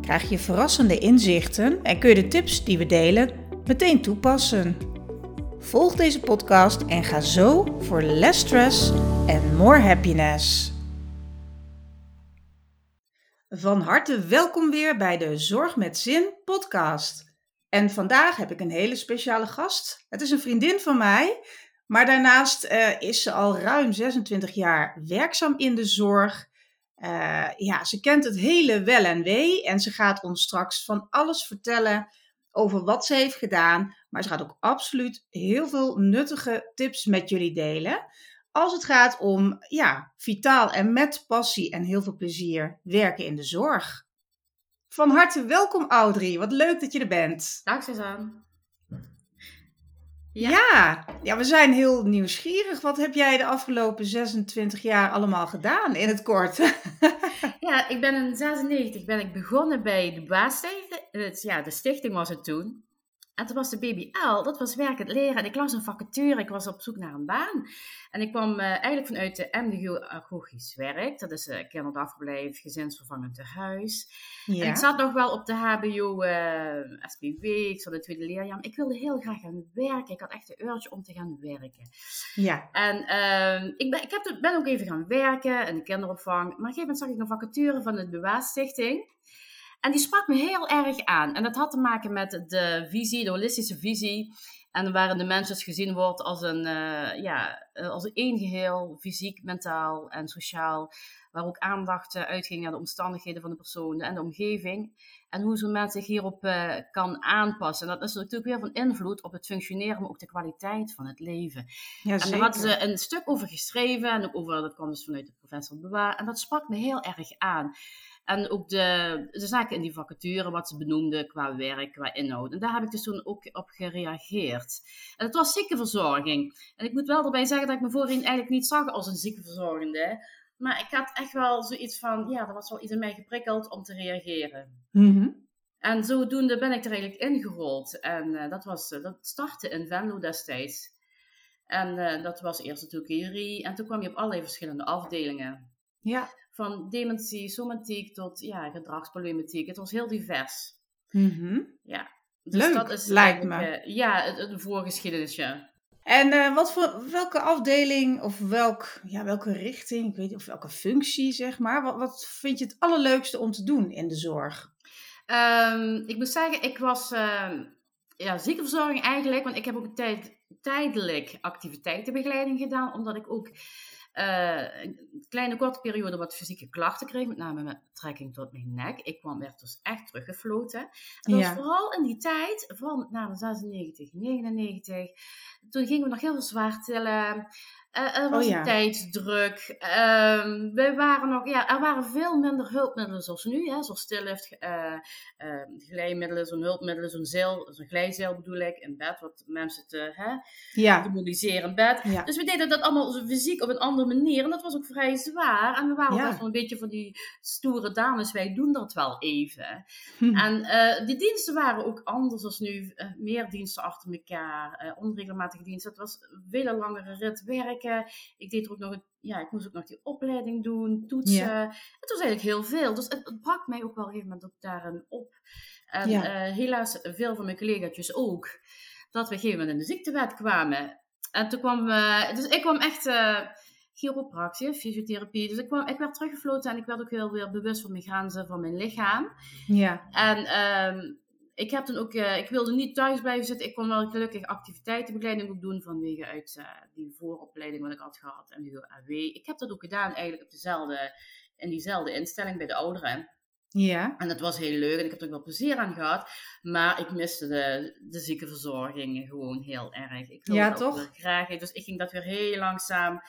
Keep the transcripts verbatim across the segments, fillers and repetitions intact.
krijg je verrassende inzichten en kun je de tips die we delen meteen toepassen. Volg deze podcast en ga zo voor less stress en more happiness. Van harte welkom weer bij de Zorg met Zin podcast. En vandaag heb ik een hele speciale gast. Het is een vriendin van mij, maar daarnaast uh, is ze al ruim zesentwintig jaar werkzaam in de zorg. Uh, ja, ze kent het hele wel en wee en ze gaat ons straks van alles vertellen over wat ze heeft gedaan. Maar ze gaat ook absoluut heel veel nuttige tips met jullie delen als het gaat om ja, vitaal en met passie en heel veel plezier werken in de zorg. Van harte welkom Audrey, wat leuk dat je er bent. Dank Suzanne. Ja. Ja, ja, we zijn heel nieuwsgierig. Wat heb jij de afgelopen zesentwintig jaar allemaal gedaan in het kort? Ja, ik ben in zesennegentig ben ik begonnen bij de Baasstichting. Ja, de stichting was het toen. En toen was de B B L, dat was werkend leren. En ik las een vacature, ik was op zoek naar een baan. En ik kwam uh, eigenlijk vanuit de M D U agogisch werk. Dat is uh, kinderdagverblijf, gezinsvervangend tehuis. Ja. En ik zat nog wel op de H B O uh, S P W, ik zat in het tweede leerjaar. Ik wilde heel graag gaan werken. Ik had echt de urge om te gaan werken. Ja. En uh, ik, ben, ik heb, ben ook even gaan werken in de kinderopvang. Maar op een gegeven moment zag ik een vacature van de Baasstichting. En die sprak me heel erg aan. En dat had te maken met de visie, de holistische visie. En waarin de mens dus gezien wordt als een, uh, ja, als een één geheel, fysiek, mentaal en sociaal. Waar ook aandacht uitging naar de omstandigheden van de persoon en de omgeving. En hoe zo'n mens zich hierop uh, kan aanpassen. En dat is natuurlijk weer van invloed op het functioneren, maar ook de kwaliteit van het leven. Ja, en daar hadden ze een stuk over geschreven. En ook over, dat kwam dus vanuit de professor Bewaar. En dat sprak me heel erg aan. En ook de, de zaken in die vacature, wat ze benoemden qua werk, qua inhoud. En daar heb ik dus toen ook op gereageerd. En het was ziekenverzorging. En ik moet wel erbij zeggen dat ik me voorheen eigenlijk niet zag als een ziekenverzorgende. Maar ik had echt wel zoiets van, ja, er was wel iets in mij geprikkeld om te reageren. Mm-hmm. En zodoende ben ik er eigenlijk ingerold. En uh, dat, was, uh, dat startte in Venlo destijds. En uh, dat was eerst natuurlijk theorie. En toen kwam je op allerlei verschillende afdelingen. Ja. Van dementie, somatiek tot ja, gedragsproblematiek. Het was heel divers. Mm-hmm. Ja. Dus leuk, dat is lijkt me. Uh, ja, het, het voorgeschiedenisje. En uh, wat voor, welke afdeling of welk, ja, welke richting, ik weet niet, of welke functie zeg maar. Wat, wat vind je het allerleukste om te doen in de zorg? Um, ik moet zeggen, ik was uh, ja, ziekenverzorging eigenlijk. Want ik heb ook tijd, tijdelijk activiteitenbegeleiding gedaan. Omdat ik ook... Uh, een kleine korte periode wat fysieke klachten kreeg, met name met betrekking tot mijn nek. Ik kwam werd dus echt teruggefloten. En dat ja. was vooral in die tijd, vooral met name zesennegentig, negenennegentig. Toen gingen we nog heel veel zwaar tillen. Uh, er was oh, ja. een tijdsdruk. Uh, we waren nog, ja, er waren veel minder hulpmiddelen zoals nu. Hè, zoals stillift, uh, uh, glijmiddelen, zo'n hulpmiddelen, zo'n zeil, zo'n glijzeil bedoel ik, in bed. Wat mensen te, hè, ja. te mobiliseren in bed. Ja. Dus we deden dat allemaal fysiek op een andere manier. En dat was ook vrij zwaar. En we waren ja. ook wel een beetje van die stoere dames. Wij doen dat wel even. Hm. En uh, die diensten waren ook anders als nu. Uh, meer diensten achter elkaar. Uh, onregelmatige diensten. Dat was een veel langere rit werk. Ik deed er ook nog, ja, ik moest ook nog die opleiding doen, toetsen. Ja. Het was eigenlijk heel veel. Dus het, het brak mij ook wel op een gegeven moment daarin op. En ja. uh, helaas veel van mijn collega's ook. Dat we op een gegeven moment in de ziektewet kwamen. En toen kwam, uh, dus ik kwam echt uh, chiropractie, fysiotherapie. Dus ik, kwam, ik werd teruggefloten en ik werd ook heel weer bewust van mijn grenzen, van mijn lichaam. Ja. En... Um, Ik heb dan ook, uh, ik wilde niet thuis blijven zitten. Ik kon wel gelukkig activiteitenbegeleiding ook doen vanwege uit uh, die vooropleiding wat ik had gehad en die A W. Ik heb dat ook gedaan eigenlijk op dezelfde, in diezelfde instelling bij de ouderen. Ja. En dat was heel leuk en ik heb er ook wel plezier aan gehad. Maar ik miste de, de ziekenverzorging gewoon heel erg. Ik wilde ja, dat toch? Graag. Dus ik ging dat weer heel langzaam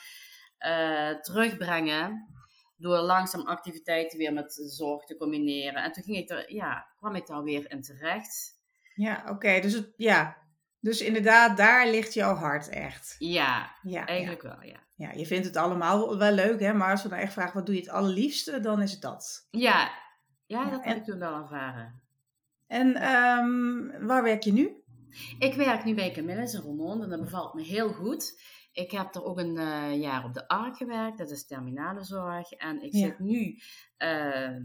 uh, terugbrengen. Door langzaam activiteiten weer met zorg te combineren. En toen ging ik er, ja, kwam ik daar weer in terecht. Ja, oké. Okay. Dus, ja. dus inderdaad, daar ligt jouw hart echt. Ja, ja eigenlijk ja. wel, ja. Ja, je vindt het allemaal wel leuk, hè? Maar als we nou echt vragen, wat doe je het allerliefste, dan is het dat. Ja, ja dat en, heb ik toen wel ervaren. En um, waar werk je nu? Ik werk nu bij Camillus in Rommelonde en dat bevalt me heel goed. Ik heb er ook een uh, jaar op de A R C gewerkt, dat is terminale zorg. En ik zit ja. nu uh,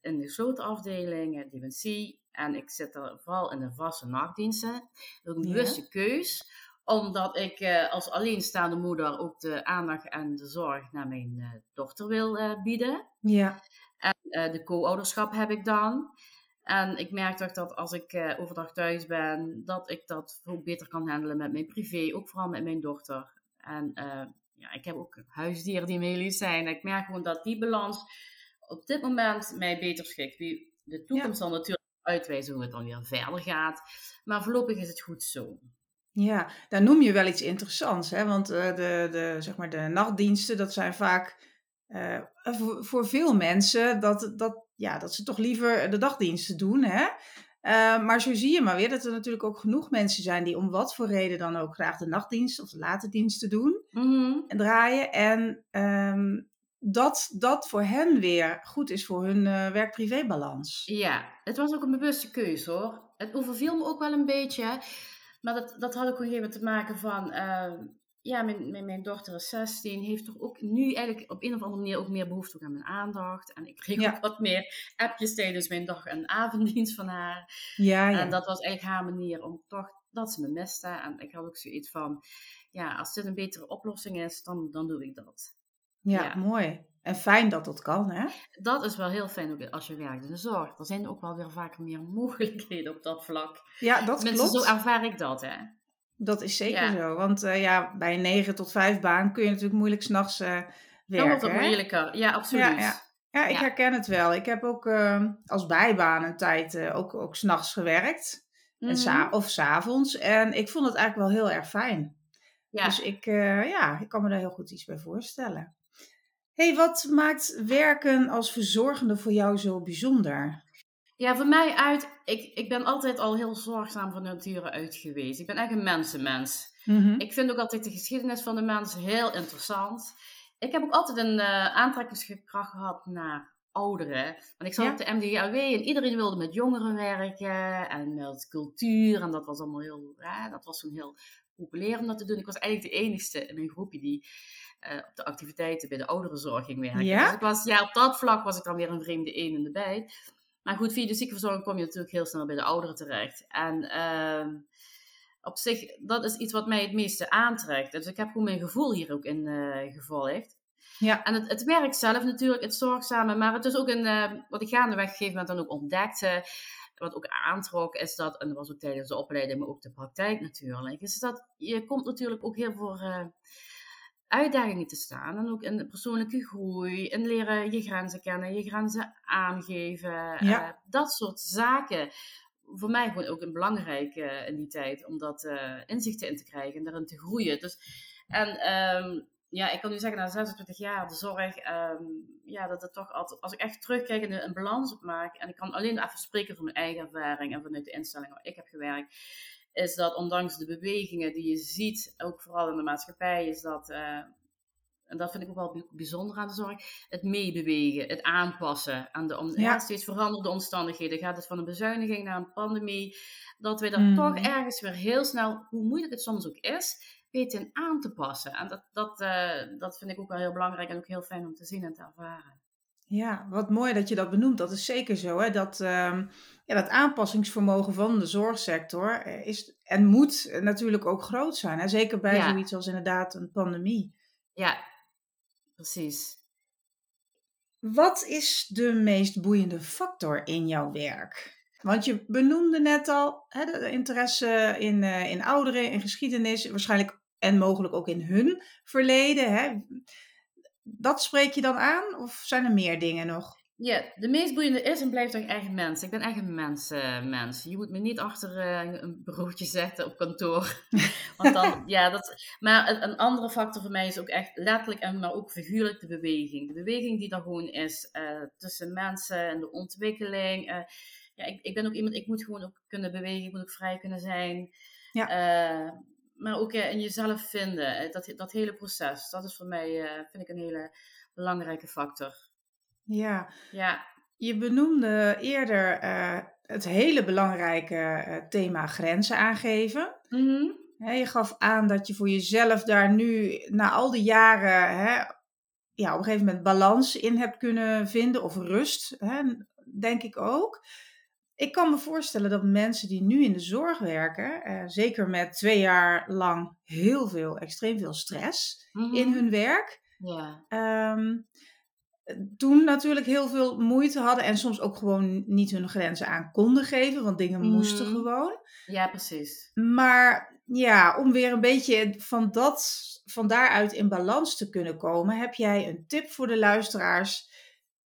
in de gesloten afdeling, uh, dementie. En ik zit er vooral in de vaste nachtdiensten. Dat is een bewuste ja. keus, omdat ik uh, als alleenstaande moeder ook de aandacht en de zorg naar mijn uh, dochter wil uh, bieden. Ja. En uh, de co-ouderschap heb ik dan. En ik merk ook dat als ik uh, overdag thuis ben, dat ik dat ook beter kan handelen met mijn privé. Ook vooral met mijn dochter. En uh, ja, ik heb ook huisdieren die mijn lief zijn. Ik merk gewoon dat die balans op dit moment mij beter schikt. De toekomst ja. zal natuurlijk uitwijzen hoe het dan weer verder gaat. Maar voorlopig is het goed zo. Ja, daar noem je wel iets interessants. Hè? Want uh, de, de, zeg maar de nachtdiensten, dat zijn vaak uh, voor, voor veel mensen dat, dat, ja, dat ze toch liever de dagdiensten doen. Hè? Uh, maar zo zie je maar weer dat er natuurlijk ook genoeg mensen zijn die om wat voor reden dan ook graag de nachtdienst of de late diensten doen mm-hmm. en draaien. En um, dat dat voor hen weer goed is voor hun uh, werk-privé-balans. Ja, het was ook een bewuste keuze hoor. Het overviel me ook wel een beetje. Maar dat, dat had ook op een gegeven moment te maken van... Uh, ja, mijn, mijn, mijn dochter is zestien, heeft toch ook nu eigenlijk op een of andere manier ook meer behoefte aan mijn aandacht. En ik kreeg ja. ook wat meer appjes tijdens mijn dag- en avonddienst van haar. Ja, ja. En dat was eigenlijk haar manier om toch dat ze me miste. En ik had ook zoiets van, ja, als dit een betere oplossing is, dan, dan doe ik dat. Ja, ja, mooi. En fijn dat dat kan, hè? Dat is wel heel fijn ook als je werkt in de zorg. Er zijn ook wel weer vaker meer mogelijkheden op dat vlak. Ja, dat Mensen, klopt. Zo ervaar ik dat, hè? Dat is zeker ja. zo, want uh, ja, bij een negen tot vijf baan kun je natuurlijk moeilijk 's nachts uh, werken. Dan wordt het moeilijker, ja, absoluut. Ja, ja. ja ik ja. herken het wel. Ik heb ook uh, als bijbaan een tijd uh, ook, ook 's nachts gewerkt, mm-hmm. en sa- of 's avonds. En ik vond het eigenlijk wel heel erg fijn. Ja. Dus ik, uh, ja, ik kan me daar heel goed iets bij voorstellen. Hey, wat maakt werken als verzorgende voor jou zo bijzonder? Ja, voor mij uit, ik, ik ben altijd al heel zorgzaam van nature uit geweest. Ik ben echt een mensenmens. Mm-hmm. Ik vind ook altijd de geschiedenis van de mens heel interessant. Ik heb ook altijd een uh, aantrekkingskracht gehad naar ouderen. Want ik zat ja. op de M D U en iedereen wilde met jongeren werken en met cultuur. En dat was allemaal heel, ja, dat was toen heel populair om dat te doen. Ik was eigenlijk de enigste in mijn groepje die uh, op de activiteiten bij de ouderenzorg ging werken. Ja? Dus ik was, ja, op dat vlak was ik dan weer een vreemde een in de bijt. Maar goed, via de ziekenverzorging kom je natuurlijk heel snel bij de ouderen terecht. En uh, op zich, dat is iets wat mij het meeste aantrekt. Dus ik heb gewoon mijn gevoel hier ook in uh, gevolgd. Ja. En het, het werk zelf natuurlijk, het zorgzame. Maar het is ook een, uh, wat ik gaandeweg op een gegeven moment dan ook ontdekte. Wat ook aantrok, is dat, en dat was ook tijdens de opleiding, maar ook de praktijk natuurlijk. Is dat je komt natuurlijk ook heel voor... Uh, uitdagingen te staan en ook in persoonlijke groei, in leren je grenzen kennen, je grenzen aangeven, ja. uh, dat soort zaken. Voor mij gewoon ook een belangrijk uh, in die tijd om dat uh, inzichten in te krijgen en daarin te groeien. Dus, en um, ja, ik kan nu zeggen na zesentwintig jaar de zorg, um, ja, dat het toch altijd, als ik echt terugkijk en een balans op maak, en ik kan alleen even spreken van mijn eigen ervaring en vanuit de instelling waar ik heb gewerkt, is dat ondanks de bewegingen die je ziet, ook vooral in de maatschappij, is dat, uh, en dat vind ik ook wel bijzonder aan de zorg, het meebewegen, het aanpassen aan de om, ja. steeds veranderde omstandigheden. Gaat het van een bezuiniging naar een pandemie, dat we dan mm. toch ergens weer heel snel, hoe moeilijk het soms ook is, weten aan te passen. En dat, dat, uh, dat vind ik ook wel heel belangrijk en ook heel fijn om te zien en te ervaren. Ja, wat mooi dat je dat benoemt. Dat is zeker zo. Hè? Dat, um, ja, dat aanpassingsvermogen van de zorgsector is en moet natuurlijk ook groot zijn. Hè? Zeker bij ja. zoiets als inderdaad een pandemie. Ja, precies. Wat is de meest boeiende factor in jouw werk? Want je benoemde net al hè, de interesse in, uh, in ouderen, in geschiedenis. Waarschijnlijk en mogelijk ook in hun verleden. Hè? Dat spreek je dan aan? Of zijn er meer dingen nog? Ja, yeah, de meest boeiende is en blijft toch echt mens. Ik ben echt een mens, uh, mens. Je moet me niet achter uh, een bureautje zetten op kantoor. Want dan, ja, dat, maar een andere factor voor mij is ook echt letterlijk en maar ook figuurlijk de beweging. De beweging die er gewoon is uh, tussen mensen en de ontwikkeling. Uh, ja, ik, ik ben ook iemand, ik moet gewoon ook kunnen bewegen, ik moet ook vrij kunnen zijn. Ja. Uh, maar ook uh, in jezelf vinden, dat, dat hele proces, dat is voor mij, uh, vind ik een hele belangrijke factor. Ja, ja. Je benoemde eerder uh, het hele belangrijke uh, thema grenzen aangeven. Mm-hmm. He, je gaf aan dat je voor jezelf daar nu na al die jaren he, ja, op een gegeven moment balans in hebt kunnen vinden of rust, he, denk ik ook. Ik kan me voorstellen dat mensen die nu in de zorg werken, eh, zeker met twee jaar lang heel veel, extreem veel stress mm-hmm. in hun werk, ja. um, toen natuurlijk heel veel moeite hadden en soms ook gewoon niet hun grenzen aan konden geven, want dingen mm-hmm. moesten gewoon. Ja, precies. Maar ja, om weer een beetje van, dat, van daaruit in balans te kunnen komen, heb jij een tip voor de luisteraars?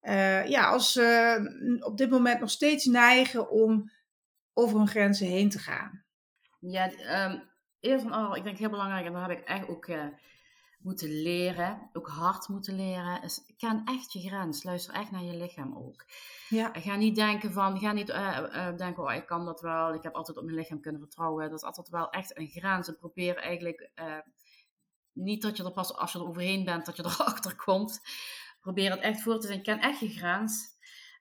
Uh, ja, als ze uh, op dit moment nog steeds neigen om over hun grenzen heen te gaan. Ja, um, eerst en al, ik denk heel belangrijk, en dat heb ik echt ook uh, moeten leren, ook hard moeten leren, is ken echt je grens, luister echt naar je lichaam ook. Ja. Ga niet denken van, ga niet uh, uh, denken, oh ik kan dat wel, ik heb altijd op mijn lichaam kunnen vertrouwen. Dat is altijd wel echt een grens en probeer eigenlijk uh, niet dat je er pas als je er overheen bent, dat je erachter komt. Probeer het echt voor te zijn. Ken echt je grens.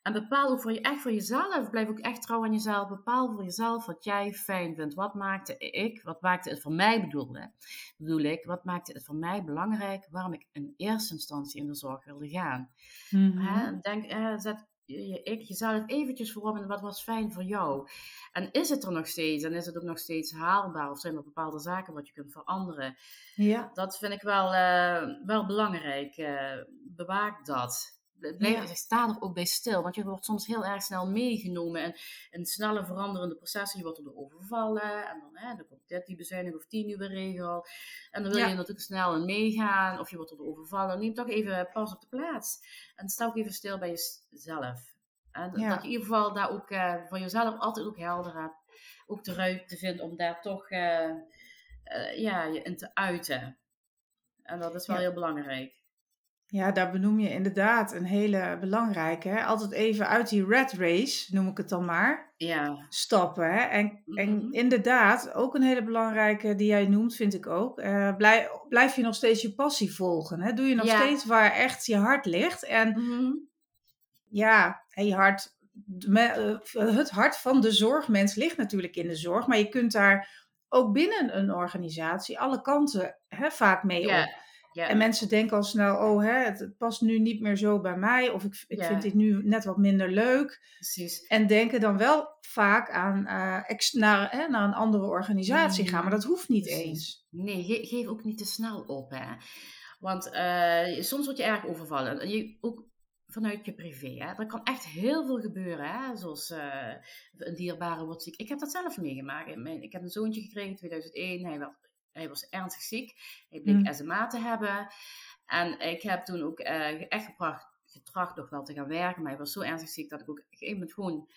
En bepaal ook voor je, echt voor jezelf. Blijf ook echt trouw aan jezelf. Bepaal voor jezelf wat jij fijn vindt. Wat maakte ik? Wat maakte het voor mij bedoelde? Bedoel ik, wat maakte het voor mij belangrijk? Waarom ik in eerste instantie in de zorg wilde gaan? Mm-hmm. Hè? Denk, eh, zet je, ik, jezelf eventjes voorop en wat was fijn voor jou? En is het er nog steeds? En is het ook nog steeds haalbaar? Of zijn er bepaalde zaken wat je kunt veranderen? Ja. Dat vind ik wel, uh, wel belangrijk. Uh, bewaak dat. Blijf, ja. Sta er ook bij stil, want je wordt soms heel erg snel meegenomen en in snelle veranderende processen, je wordt er door overvallen en dan, hè, dan komt dit, die bezuiniging of die nieuwe regel en dan wil ja. je natuurlijk snel in meegaan of je wordt er door overvallen. Neem toch even pas op de plaats en sta ook even stil bij jezelf. En ja. dat je in ieder geval daar ook uh, voor jezelf altijd ook helder hebt, ook de ruimte te vinden om daar toch uh, uh, ja, je in te uiten. En dat is wel ja. heel belangrijk. Ja, daar benoem je inderdaad een hele belangrijke. Hè? Altijd even uit die rat race, noem ik het dan maar, ja. stappen. Hè? En, mm-hmm. en inderdaad, ook een hele belangrijke die jij noemt, vind ik ook. Uh, blijf, blijf je nog steeds je passie volgen. Hè? Doe je nog ja. steeds waar echt je hart ligt. En mm-hmm. ja, en je hart, het hart van de zorgmens ligt natuurlijk in de zorg. Maar je kunt daar ook binnen een organisatie alle kanten hè, vaak mee ja. op. Yeah. En mensen denken al snel, oh hè, het, het past nu niet meer zo bij mij. Of ik, ik yeah. vind dit nu net wat minder leuk. Precies. En denken dan wel vaak aan uh, ex, naar, hè, naar een andere organisatie mm-hmm. gaan. Maar dat hoeft niet Precies. eens. Nee, ge- geef ook niet te snel op. Hè. Want uh, soms word je erg overvallen. En je, ook vanuit je privé. Hè. Er kan echt heel veel gebeuren. Hè. Zoals uh, een dierbare wordt ziek. Ik heb dat zelf meegemaakt. Mijn, ik heb een zoontje gekregen in tweeduizend één. Hij werd Hij was ernstig ziek. Hij bleek hmm. S M A te hebben. En ik heb toen ook uh, echt gepracht, getracht nog wel te gaan werken. Maar hij was zo ernstig ziek dat ik ook op een gegeven moment gewoon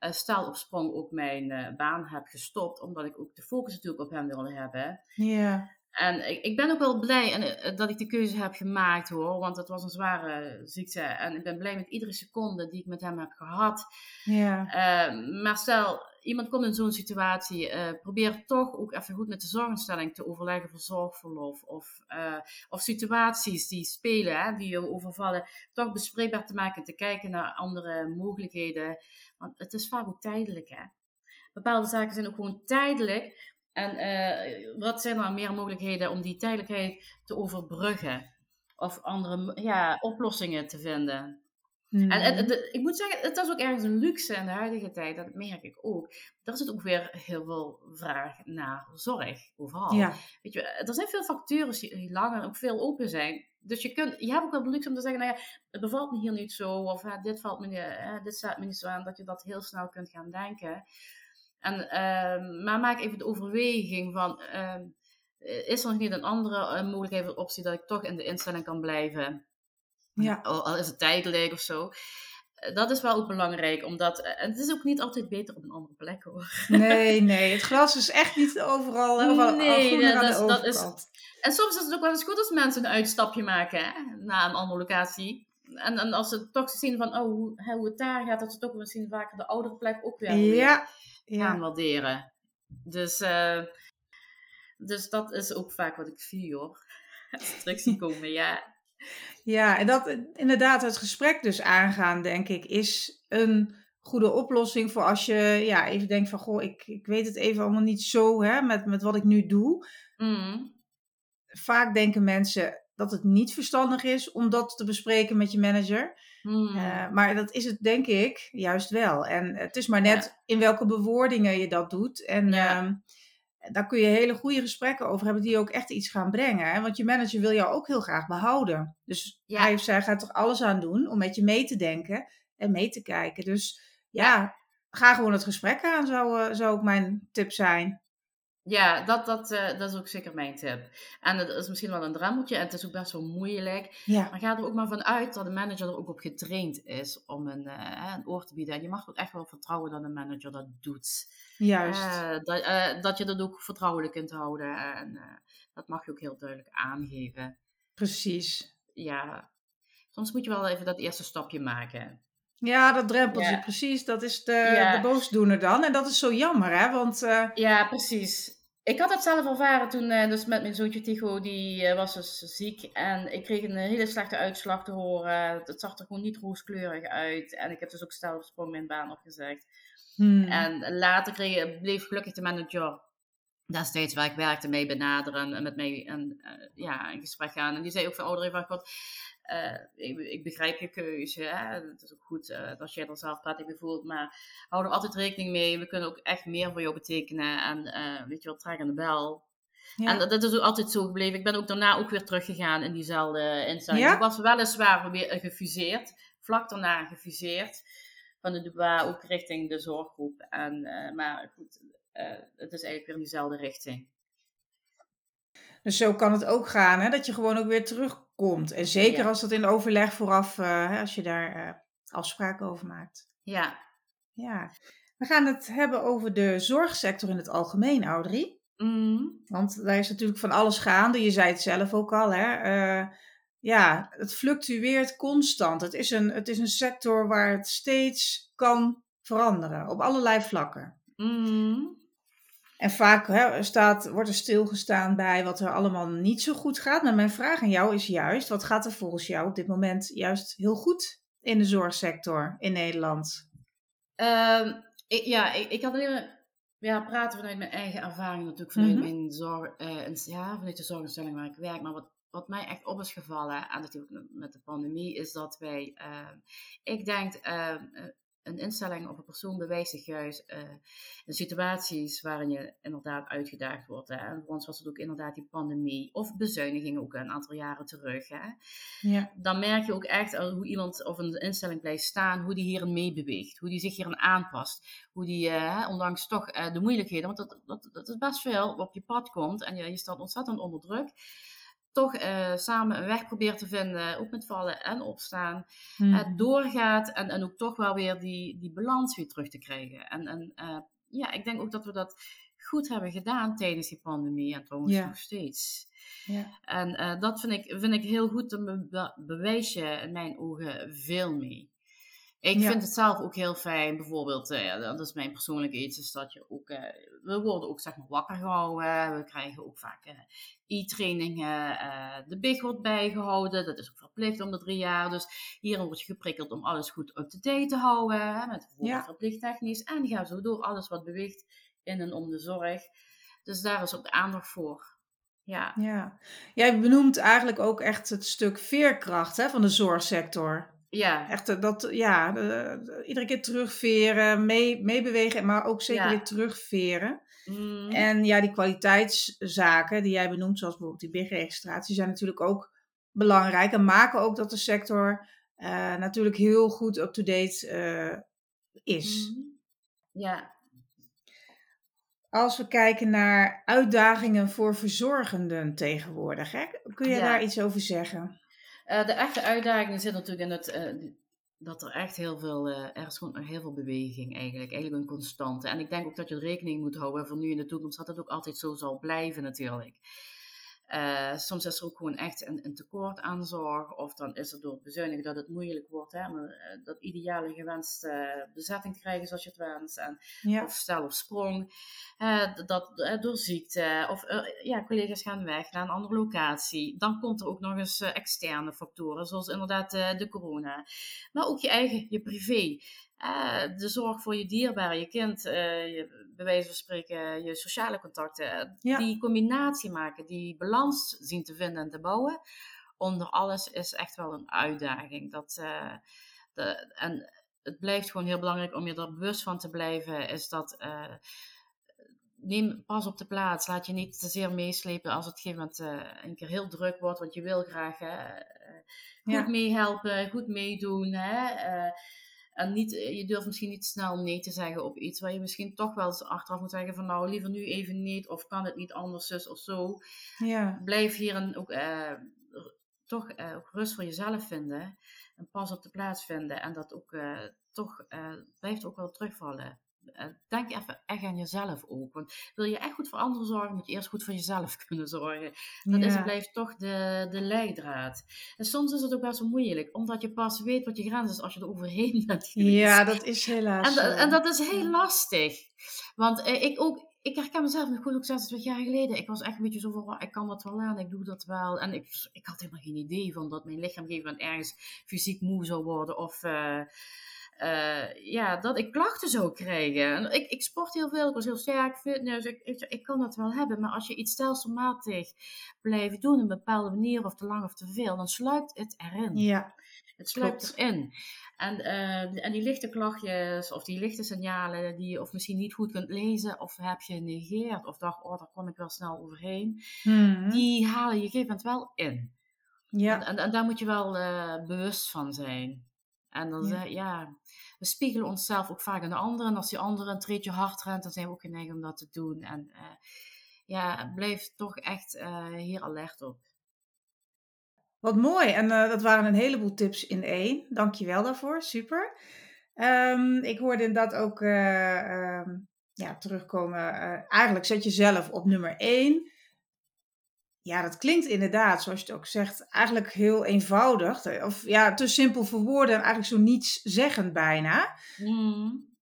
uh, stel op sprong ook mijn uh, baan heb gestopt. Omdat ik ook de focus natuurlijk op hem wilde hebben. Ja. Yeah. En ik, ik ben ook wel blij en, uh, dat ik de keuze heb gemaakt hoor. Want het was een zware ziekte. En ik ben blij met iedere seconde die ik met hem heb gehad. Ja. Yeah. Uh, maar stel... Iemand komt in zo'n situatie, uh, probeer toch ook even goed met de zorginstelling te overleggen voor zorgverlof of, uh, of situaties die spelen, hè, die je overvallen, toch bespreekbaar te maken en te kijken naar andere mogelijkheden. Want het is vaak ook tijdelijk. Hè? Bepaalde zaken zijn ook gewoon tijdelijk. En uh, wat zijn er meer mogelijkheden om die tijdelijkheid te overbruggen of andere ja, oplossingen te vinden? Mm. En, en, en ik moet zeggen, het is ook ergens een luxe in de huidige tijd, dat merk ik ook. Er zit ook weer heel veel vraag naar zorg, overal. Ja. Weet je, er zijn veel factures die lang en ook veel open zijn. Dus je, kunt, je hebt ook wel de luxe om te zeggen, nou ja, het bevalt me hier niet zo, of hè, dit, valt me niet, hè, dit staat me niet zo aan, dat je dat heel snel kunt gaan denken. En, uh, maar maak even de overweging van, uh, is er nog niet een andere uh, mogelijkheid of optie dat ik toch in de instelling kan blijven? Ja. Al is het tijdelijk of zo. Dat is wel ook belangrijk, omdat het is ook niet altijd beter op een andere plek hoor. Nee, nee, het gras is echt niet overal. overal nee, nee dat, is, dat is. En soms is het ook wel eens goed als mensen een uitstapje maken hè, naar een andere locatie. en, en als ze toch zien van oh, hoe, hoe het daar gaat, dat ze toch misschien vaker de oudere plek ook weer ja, gaan ja. waarderen. Dus, uh, dus dat is ook vaak wat ik zie hoor. Instructie komen, ja. Ja, en dat inderdaad het gesprek dus aangaan, denk ik, is een goede oplossing voor als je ja, even denkt van, goh, ik, ik weet het even allemaal niet zo, hè, met, met wat ik nu doe. Mm. Vaak denken mensen dat het niet verstandig is om dat te bespreken met je manager. Mm. Uh, maar dat is het, denk ik, juist wel. En het is maar net ja. in welke bewoordingen je dat doet. En ja. um, daar kun je hele goede gesprekken over hebben die ook echt iets gaan brengen. Hè? Want je manager wil jou ook heel graag behouden. Dus ja. hij of zij gaat er alles aan doen om met je mee te denken en mee te kijken. Dus ja, ja. ga gewoon het gesprek aan, zou, zou ook mijn tip zijn. Ja, dat, dat, uh, dat is ook zeker mijn tip. En het is misschien wel een drempeltje en het is ook best wel moeilijk. Ja. Maar ga er ook maar van uit dat de manager er ook op getraind is om een, uh, een oor te bieden. En je mag ook echt wel vertrouwen dat een manager dat doet. Juist. Uh, dat, uh, dat je dat ook vertrouwelijk kunt houden. En uh, dat mag je ook heel duidelijk aangeven. Precies. Ja, soms moet je wel even dat eerste stapje maken. Ja, dat drempeltje, ja. precies. Dat is de, ja. de boosdoener dan. En dat is zo jammer, hè? Want, uh... ja, precies. Ik had het zelf ervaren toen uh, dus met mijn zoontje Tycho. Die uh, was dus ziek. En ik kreeg een hele slechte uitslag te horen. Het zag er gewoon niet rooskleurig uit. En ik heb dus ook stel op sprong mijn baan opgezegd. Hmm. En later kreeg, bleef gelukkig de manager destijds waar ik werkte mee benaderen. En met mij en, uh, ja, een gesprek gaan. En die zei ook van, oh, van God... Uh, ik, ik begrijp je keuze, hè? Het is ook goed uh, als jij er zelf prettig voelt, maar hou er altijd rekening mee, we kunnen ook echt meer voor jou betekenen en uh, weet je wel, traag aan de bel. Ja. En dat, dat is ook altijd zo gebleven. Ik ben ook daarna ook weer teruggegaan in diezelfde instelling. Ja? Ik was weliswaar weer gefuseerd, vlak daarna gefuseerd, van de D U B A ook richting de zorggroep. En, uh, maar goed, uh, het is eigenlijk weer in diezelfde richting. Dus zo kan het ook gaan, hè? Dat je gewoon ook weer terugkomt. En zeker ja. als dat in overleg vooraf, uh, als je daar uh, afspraken over maakt. Ja. ja. We gaan het hebben over de zorgsector in het algemeen, Audrey. Mm. Want daar is natuurlijk van alles gaande. Je zei het zelf ook al, hè. Uh, ja, het fluctueert constant. Het is, een, het is een sector waar het steeds kan veranderen. Op allerlei vlakken. Mm. En vaak hè, staat, wordt er stilgestaan bij wat er allemaal niet zo goed gaat. Maar mijn vraag aan jou is juist, wat gaat er volgens jou op dit moment juist heel goed in de zorgsector in Nederland? Uh, ik, ja, ik, ik had alleen ja, praten vanuit mijn eigen ervaring natuurlijk. Vanuit, mm-hmm. mijn zorg, uh, ja, vanuit de zorginstelling waar ik werk. Maar wat, wat mij echt op is gevallen, en natuurlijk met de pandemie, is dat wij, uh, ik denk... Uh, een instelling of een persoon bewijst zich juist uh, in situaties waarin je inderdaad uitgedaagd wordt. Hè? En voor ons was het ook inderdaad die pandemie of bezuinigingen ook een aantal jaren terug. Hè? Ja. Dan merk je ook echt hoe iemand of een instelling blijft staan, hoe die hierin meebeweegt, hoe die zich hierin aanpast, hoe die uh, ondanks toch uh, de moeilijkheden, want dat, dat, dat is best veel op je pad komt en je, je staat ontzettend onder druk. Toch uh, samen een weg probeert te vinden, ook met vallen en opstaan, hmm. uh, doorgaat en, en ook toch wel weer die, die balans weer terug te krijgen. En, en uh, ja, ik denk ook dat we dat goed hebben gedaan tijdens die pandemie en trouwens ja. nog steeds. Ja. En uh, dat vind ik, vind ik heel goed, een be- be- bewijs je in mijn ogen veel mee. Ik ja. vind het zelf ook heel fijn, bijvoorbeeld, uh, dat is mijn persoonlijke iets, is dat je ook, uh, we worden ook zeg maar wakker gehouden, we krijgen ook vaak uh, e-trainingen, uh, de B I G wordt bijgehouden, dat is ook verplicht om de drie jaar, dus hierin word je geprikkeld om alles goed up-to-date te houden, hè, met bijvoorbeeld verplicht technisch, en ga zo door, alles wat beweegt in en om de zorg, dus daar is ook aandacht voor. Ja. ja. Jij benoemt eigenlijk ook echt het stuk veerkracht, hè, van de zorgsector. Ja. Echt, dat, ja, uh, iedere keer terugveren, mee, meebewegen, maar ook zeker ja. weer terugveren. Mm. En ja, die kwaliteitszaken die jij benoemt, zoals bijvoorbeeld die B I G-registratie, zijn natuurlijk ook belangrijk en maken ook dat de sector uh, natuurlijk heel goed up-to-date uh, is. Mm. Ja. Als we kijken naar uitdagingen voor verzorgenden tegenwoordig, hè? Kun je ja. daar iets over zeggen? Uh, de echte uitdaging zit natuurlijk in het, uh, dat er echt heel veel, uh, er is gewoon heel veel beweging eigenlijk, eigenlijk een constante. En ik denk ook dat je er rekening moet houden voor nu in de toekomst, dat het ook altijd zo zal blijven natuurlijk. Uh, soms is er ook gewoon echt een, een tekort aan zorg, of dan is het door het bezuinigen dat het moeilijk wordt, hè, maar, uh, dat ideale gewenste uh, bezetting te krijgen zoals je het wenst, en, ja. of stel of sprong, uh, dat, uh, door ziekte, of uh, ja, collega's gaan weg naar een andere locatie. Dan komt er ook nog eens uh, externe factoren, zoals inderdaad uh, de corona, maar ook je eigen, je privé. Uh, de zorg voor je dierbare, je kind, uh, je, bij wijze van spreken, je sociale contacten. Ja. Die combinatie maken, die balans zien te vinden en te bouwen, onder alles is echt wel een uitdaging. Dat, uh, de, en het blijft gewoon heel belangrijk om je er bewust van te blijven, is dat... Uh, Neem pas op de plaats. Laat je niet te zeer meeslepen als het op een gegeven moment uh, een keer heel druk wordt. Want je wil graag hè, goed ja. meehelpen, goed meedoen. Hè, uh, en niet, je durft misschien niet snel nee te zeggen op iets waar je misschien toch wel eens achteraf moet zeggen van nou, liever nu even niet. Of kan het niet anders, zus of zo. Ja. Blijf hier een, ook, uh, toch uh, ook rust voor jezelf vinden. En pas op de plaats vinden. En dat ook uh, toch uh, blijft ook wel terugvallen. Denk even echt aan jezelf ook. Want wil je echt goed voor anderen zorgen, moet je eerst goed voor jezelf kunnen zorgen. Dat ja. is, blijft toch de, de leidraad. En soms is het ook best wel moeilijk, omdat je pas weet wat je grens is als je er overheen bent geweest. Ja, dat is helaas. En, en dat is heel lastig. Want eh, ik ook... Ik herken mezelf nog goed, ook zesentwintig jaar geleden. Ik was echt een beetje zo van, ik kan dat wel aan, ik doe dat wel. En ik, ik had helemaal geen idee van dat mijn lichaam op een gegeven moment ergens fysiek moe zou worden. Of uh, uh, ja, dat ik klachten zou krijgen. En ik, ik sport heel veel, ik was heel sterk, fitness. Ik, ik, ik kan dat wel hebben, maar als je iets stelselmatig blijft doen op een bepaalde manier, of te lang of te veel, dan sluipt het erin. Ja. Het sluipt erin. En, uh, en die lichte klachtjes of die lichte signalen die je of misschien niet goed kunt lezen of heb je genegeerd of dacht, oh daar kom ik wel snel overheen, mm-hmm. die halen je op een gegeven moment wel in. Ja. En, en, en daar moet je wel uh, bewust van zijn. En dan ja. Uh, ja, we spiegelen onszelf ook vaak aan de anderen. En als die andere een treedje hard rent, dan zijn we ook geneigd om dat te doen. En uh, ja, blijf toch echt uh, hier alert op. Wat mooi. En uh, dat waren een heleboel tips in één. Dank je wel daarvoor. Super. Um, ik hoorde inderdaad ook uh, um, ja, terugkomen. Uh, eigenlijk zet jezelf op nummer één. Ja, dat klinkt inderdaad, zoals je het ook zegt, eigenlijk heel eenvoudig. Of ja, te simpel voor woorden en eigenlijk zo nietszeggend bijna. Mm.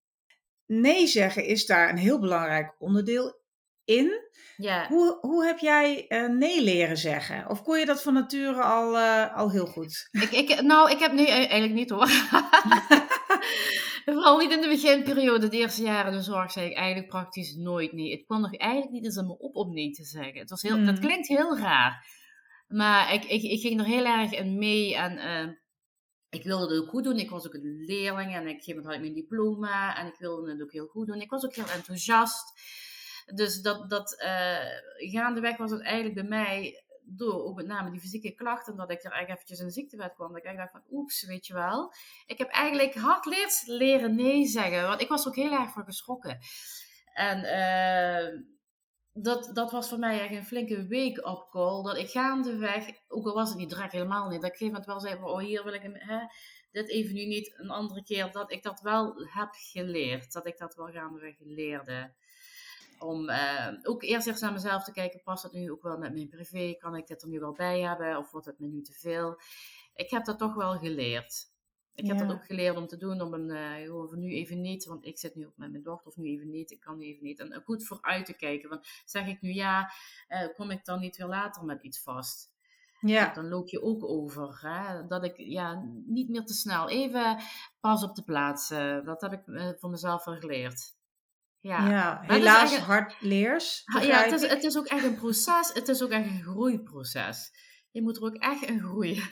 Nee zeggen is daar een heel belangrijk onderdeel in. Ja. Hoe, hoe heb jij uh, nee leren zeggen? Of kon je dat van nature al, uh, al heel goed? Ik, ik, nou, ik heb nee, eigenlijk niet hoor. Vooral niet in de beginperiode, de eerste jaren in de zorg, zei ik eigenlijk praktisch nooit nee. Het kwam nog eigenlijk niet eens aan me op om nee te zeggen. Het was heel, mm. Dat klinkt heel raar. Maar ik, ik, ik ging er heel erg in mee en... Uh, Ik wilde het ook goed doen. Ik was ook een leerling en op een gegeven moment had ik mijn diploma. En ik wilde het ook heel goed doen. Ik was ook heel enthousiast. Dus dat, dat uh, gaandeweg was het eigenlijk bij mij door, ook met name die fysieke klachten, dat ik er eigenlijk eventjes in de ziektewet kwam. Dat ik eigenlijk dacht van, oeps, weet je wel. Ik heb eigenlijk hard leren nee zeggen. Want ik was er ook heel erg van geschrokken. En... Uh, Dat, dat was voor mij echt een flinke wake-up call. Dat ik gaandeweg, ook al was het niet direct helemaal niet, dat ik op een gegeven moment wel zei van, oh hier wil ik hem, hè, dit even nu niet, een andere keer. Dat ik dat wel heb geleerd. Dat ik dat wel gaandeweg leerde. Om eh, ook eerst eerst naar mezelf te kijken, past dat nu ook wel met mijn privé? Kan ik dit er nu wel bij hebben? Of wordt het me nu te veel? Ik heb dat toch wel geleerd. Ik heb ja. dat ook geleerd om te doen, om een, uh, over nu even niet, want ik zit nu ook met mijn dochter, of nu even niet, ik kan nu even niet. En goed vooruit te kijken, want zeg ik nu ja, uh, kom ik dan niet weer later met iets vast? Ja. En dan loop je ook over, hè? Dat ik ja, niet meer te snel, even pas op de plaats, uh, dat heb ik uh, voor mezelf wel geleerd. Ja, ja helaas echt... hard leers. Ha, ja, het is, het is ook echt een proces, het is ook echt een groeiproces. Je moet er ook echt in groeien.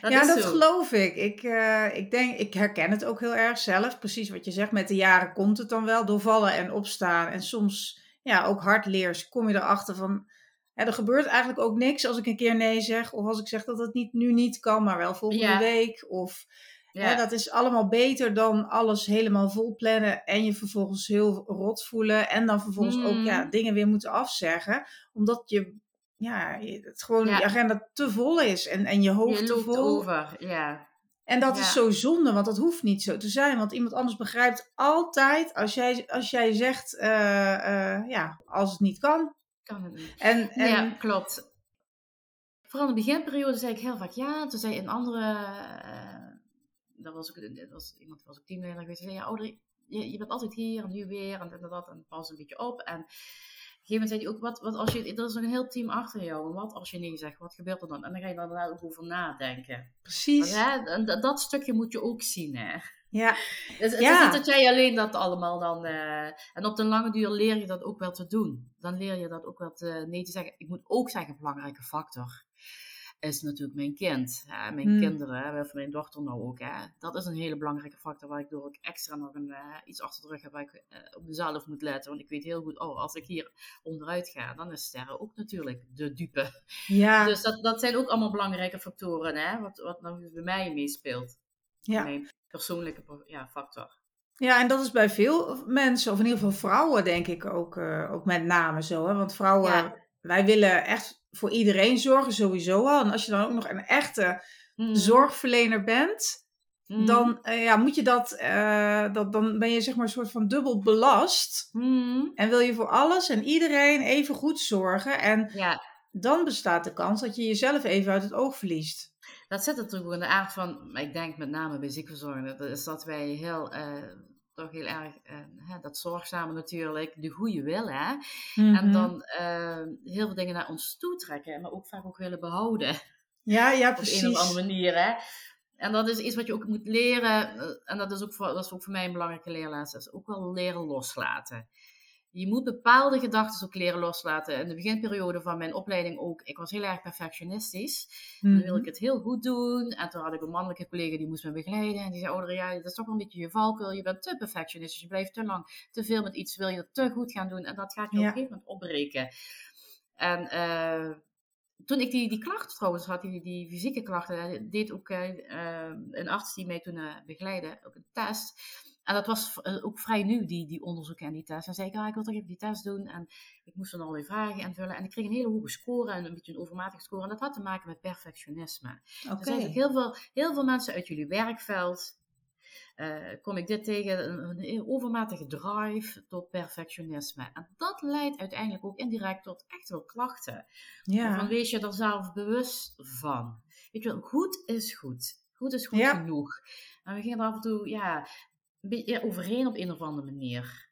Dat ja, dat zo. geloof ik. Ik, uh, ik, denk, ik herken het ook heel erg zelf. Precies wat je zegt, met de jaren komt het dan wel. Door vallen en opstaan. En soms, ja, ook hardleers kom je erachter van... Hè, er gebeurt eigenlijk ook niks als ik een keer nee zeg. Of als ik zeg dat het niet, nu niet kan, maar wel volgende ja. week. Of ja. hè, dat is allemaal beter dan alles helemaal vol plannen. En je vervolgens heel rot voelen. En dan vervolgens mm. ook ja, dingen weer moeten afzeggen. Omdat je... Ja, het gewoon ja. je agenda te vol is en, en je hoofd je te vol. Over, ja. En dat ja. is zo zonde, want dat hoeft niet zo te zijn. Want iemand anders begrijpt altijd als jij, als jij zegt, uh, uh, ja, als het niet kan. Kan het niet. En, en, ja, klopt. vooral in de beginperiode zei ik heel vaak ja. Toen zei een andere, uh, dat was ook, dat was, iemand was ook teamleider geweest, zei ja, ouder, je, je bent altijd hier en nu weer en, en dat en pas een beetje op. En op een gegeven moment zei hij ook, wat, wat als je, er is nog een heel team achter jou, en wat als je nee zegt, wat gebeurt er dan? En dan ga je daar daarna ook over nadenken. Precies. Want, hè, en dat, dat stukje moet je ook zien, hè. Ja. Dus het ja. is niet dat jij alleen dat allemaal dan... Uh, en op de lange duur leer je dat ook wel te doen. Dan leer je dat ook wel te, nee te zeggen. Ik moet ook zeggen, een belangrijke factor is natuurlijk mijn kind. Hè? Mijn hmm. kinderen, of mijn dochter nou ook. Hè? Dat is een hele belangrijke factor waar ik door ook extra nog een, uh, iets achter de rug heb waar ik uh, op mezelf moet letten. Want ik weet heel goed, oh, als ik hier onderuit ga, dan is sterren ook natuurlijk de dupe. Ja. Dus dat, dat zijn ook allemaal belangrijke factoren, hè? Wat, wat nou bij mij meespeelt. Ja. Mijn persoonlijke ja, factor. Ja, en dat is bij veel mensen, of in ieder geval vrouwen, denk ik ook, uh, ook met name zo. Hè? Want vrouwen, ja. wij willen echt voor iedereen zorgen, sowieso al. En als je dan ook nog een echte mm. zorgverlener bent, mm. dan, uh, ja, moet je dat, uh, dat, dan ben je zeg maar een soort van dubbel belast. Mm. En wil je voor alles en iedereen even goed zorgen. En ja. dan bestaat de kans dat je jezelf even uit het oog verliest. Dat zit er toch in de aard van, ik denk met name bij ziekverzorgenden, dat is dat wij heel, uh, toch heel erg, uh, hè, dat zorgzame natuurlijk, de goede wil, hè. Mm-hmm. En dan uh, heel veel dingen naar ons toe trekken, maar ook vaak ook willen behouden. Ja, ja, precies. Op een of andere manier, hè. En dat is iets wat je ook moet leren, en dat is ook voor, dat is ook voor mij een belangrijke leerles, is ook wel leren loslaten. Je moet bepaalde gedachten ook leren loslaten. In de beginperiode van mijn opleiding ook. Ik was heel erg perfectionistisch. Mm-hmm. Dan wilde ik het heel goed doen. En toen had ik een mannelijke collega die moest me begeleiden. En die zei, oh ja, dat is toch wel een beetje je valkuil. Je bent te perfectionistisch. Je blijft te lang, te veel met iets. Wil je het te goed gaan doen. En dat gaat je ja. op een gegeven moment opbreken. En uh, toen ik die, die klachten trouwens had, die, die fysieke klachten, deed ook uh, een arts die mij toen uh, begeleidde, ook een test. En dat was ook vrij nieuw, die, die onderzoeken en die test. En zei ik, ah, ik wil toch even die test doen. En ik moest dan alweer vragen en vullen. En ik kreeg een hele hoge score en een beetje een overmatige score. En dat had te maken met perfectionisme. Okay. Dus eigenlijk heel veel, heel veel mensen uit jullie werkveld... Uh, kom ik dit tegen, een, een overmatige drive tot perfectionisme. En dat leidt uiteindelijk ook indirect tot echt wel klachten. Ja. Dan wees je er zelf bewust van. Weet je wel, goed is goed. Goed is goed ja. genoeg. En we gingen er af en toe... ja. overheen op een of andere manier.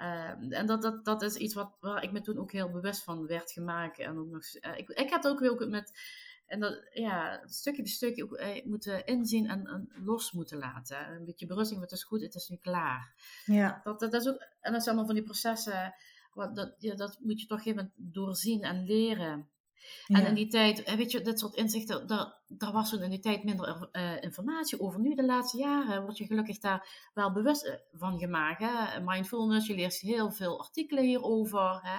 Uh, en dat, dat, dat is iets wat, waar ik me toen ook heel bewust van werd gemaakt. En ook nog, uh, ik, ik heb het ook weer met... En dat, ja, stukje bij stukje ook, eh, moeten inzien en, en los moeten laten. Een beetje berusting, want het is goed, het is nu klaar. Ja. Dat, dat, dat is ook, en dat zijn allemaal van die processen... Wat, dat, ja, dat moet je toch even doorzien en leren. Ja. En in die tijd, weet je, dit soort inzichten, daar was toen in die tijd minder uh, informatie over. Nu, de laatste jaren, word je gelukkig daar wel bewust van gemaakt. Hè? Mindfulness, je leert heel veel artikelen hierover. Hè?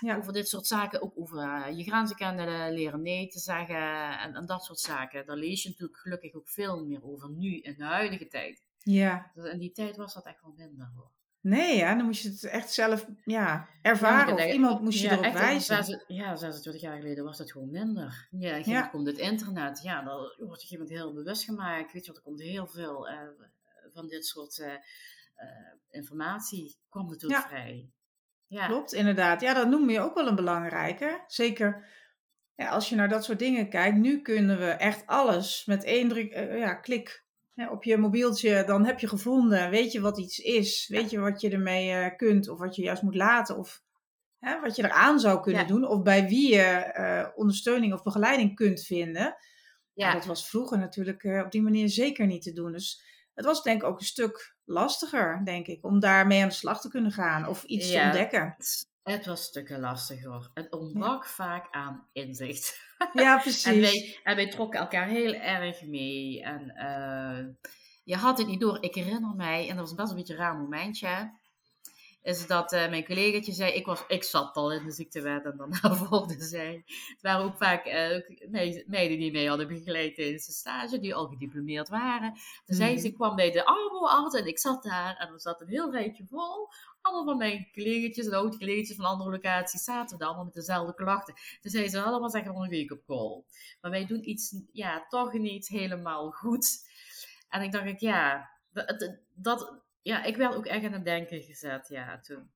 Ja. Over dit soort zaken, ook over uh, je grenzen kennen, leren nee te zeggen en, en dat soort zaken. Daar lees je natuurlijk gelukkig ook veel meer over nu, in de huidige tijd. Ja. Dus in die tijd was dat echt wel minder, hoor. Nee, ja, dan moest je het echt zelf ja, ervaren. Ja, of iemand moest je ja, erop wijzen. Ja, zesentwintig jaar geleden was dat gewoon minder. Ja, ja. Dan komt het internet. Ja, dan wordt je iemand heel bewust gemaakt. Weet je wat, er komt heel veel uh, van dit soort uh, uh, informatie. Komt natuurlijk ja. vrij. Ja. Klopt, inderdaad. Ja, dat noem je ook wel een belangrijke. Zeker ja, als je naar dat soort dingen kijkt. Nu kunnen we echt alles met één druk, uh, ja, klik... Ja, op je mobieltje, dan heb je gevonden, weet je wat iets is, weet je wat je ermee uh, kunt of wat je juist moet laten of hè, wat je eraan zou kunnen ja. doen of bij wie je uh, ondersteuning of begeleiding kunt vinden. Ja. Dat was vroeger natuurlijk uh, op die manier zeker niet te doen. Dus het was denk ik ook een stuk lastiger, denk ik, om daarmee aan de slag te kunnen gaan of iets ja. te ontdekken. Het was stukken lastiger. Het ontbrak ja. vaak aan inzicht. Ja, precies. En wij, en wij trokken elkaar heel erg mee. En uh, je had het niet door. Ik herinner mij, en dat was best een beetje een raar momentje, is dat uh, mijn collegaatje zei, ik, was, ik zat al in de ziektewet en daarna volgde zij. Het waren ook vaak uh, meiden die mij hadden begeleid tijdens de stage, die al gediplomeerd waren. Dus mm-hmm. zij ze kwam bij de armoearts en ik zat daar en er zat een heel rijtje vol. Allemaal van mijn collega's en oude collega's van andere locaties zaten we allemaal met dezelfde klachten. Dus zij zijn allemaal zeggen van een week op call. Maar wij doen iets, ja, toch niet helemaal goed. En ik dacht, ja, dat, dat, ja, ik werd ook echt aan het denken gezet, ja, toen.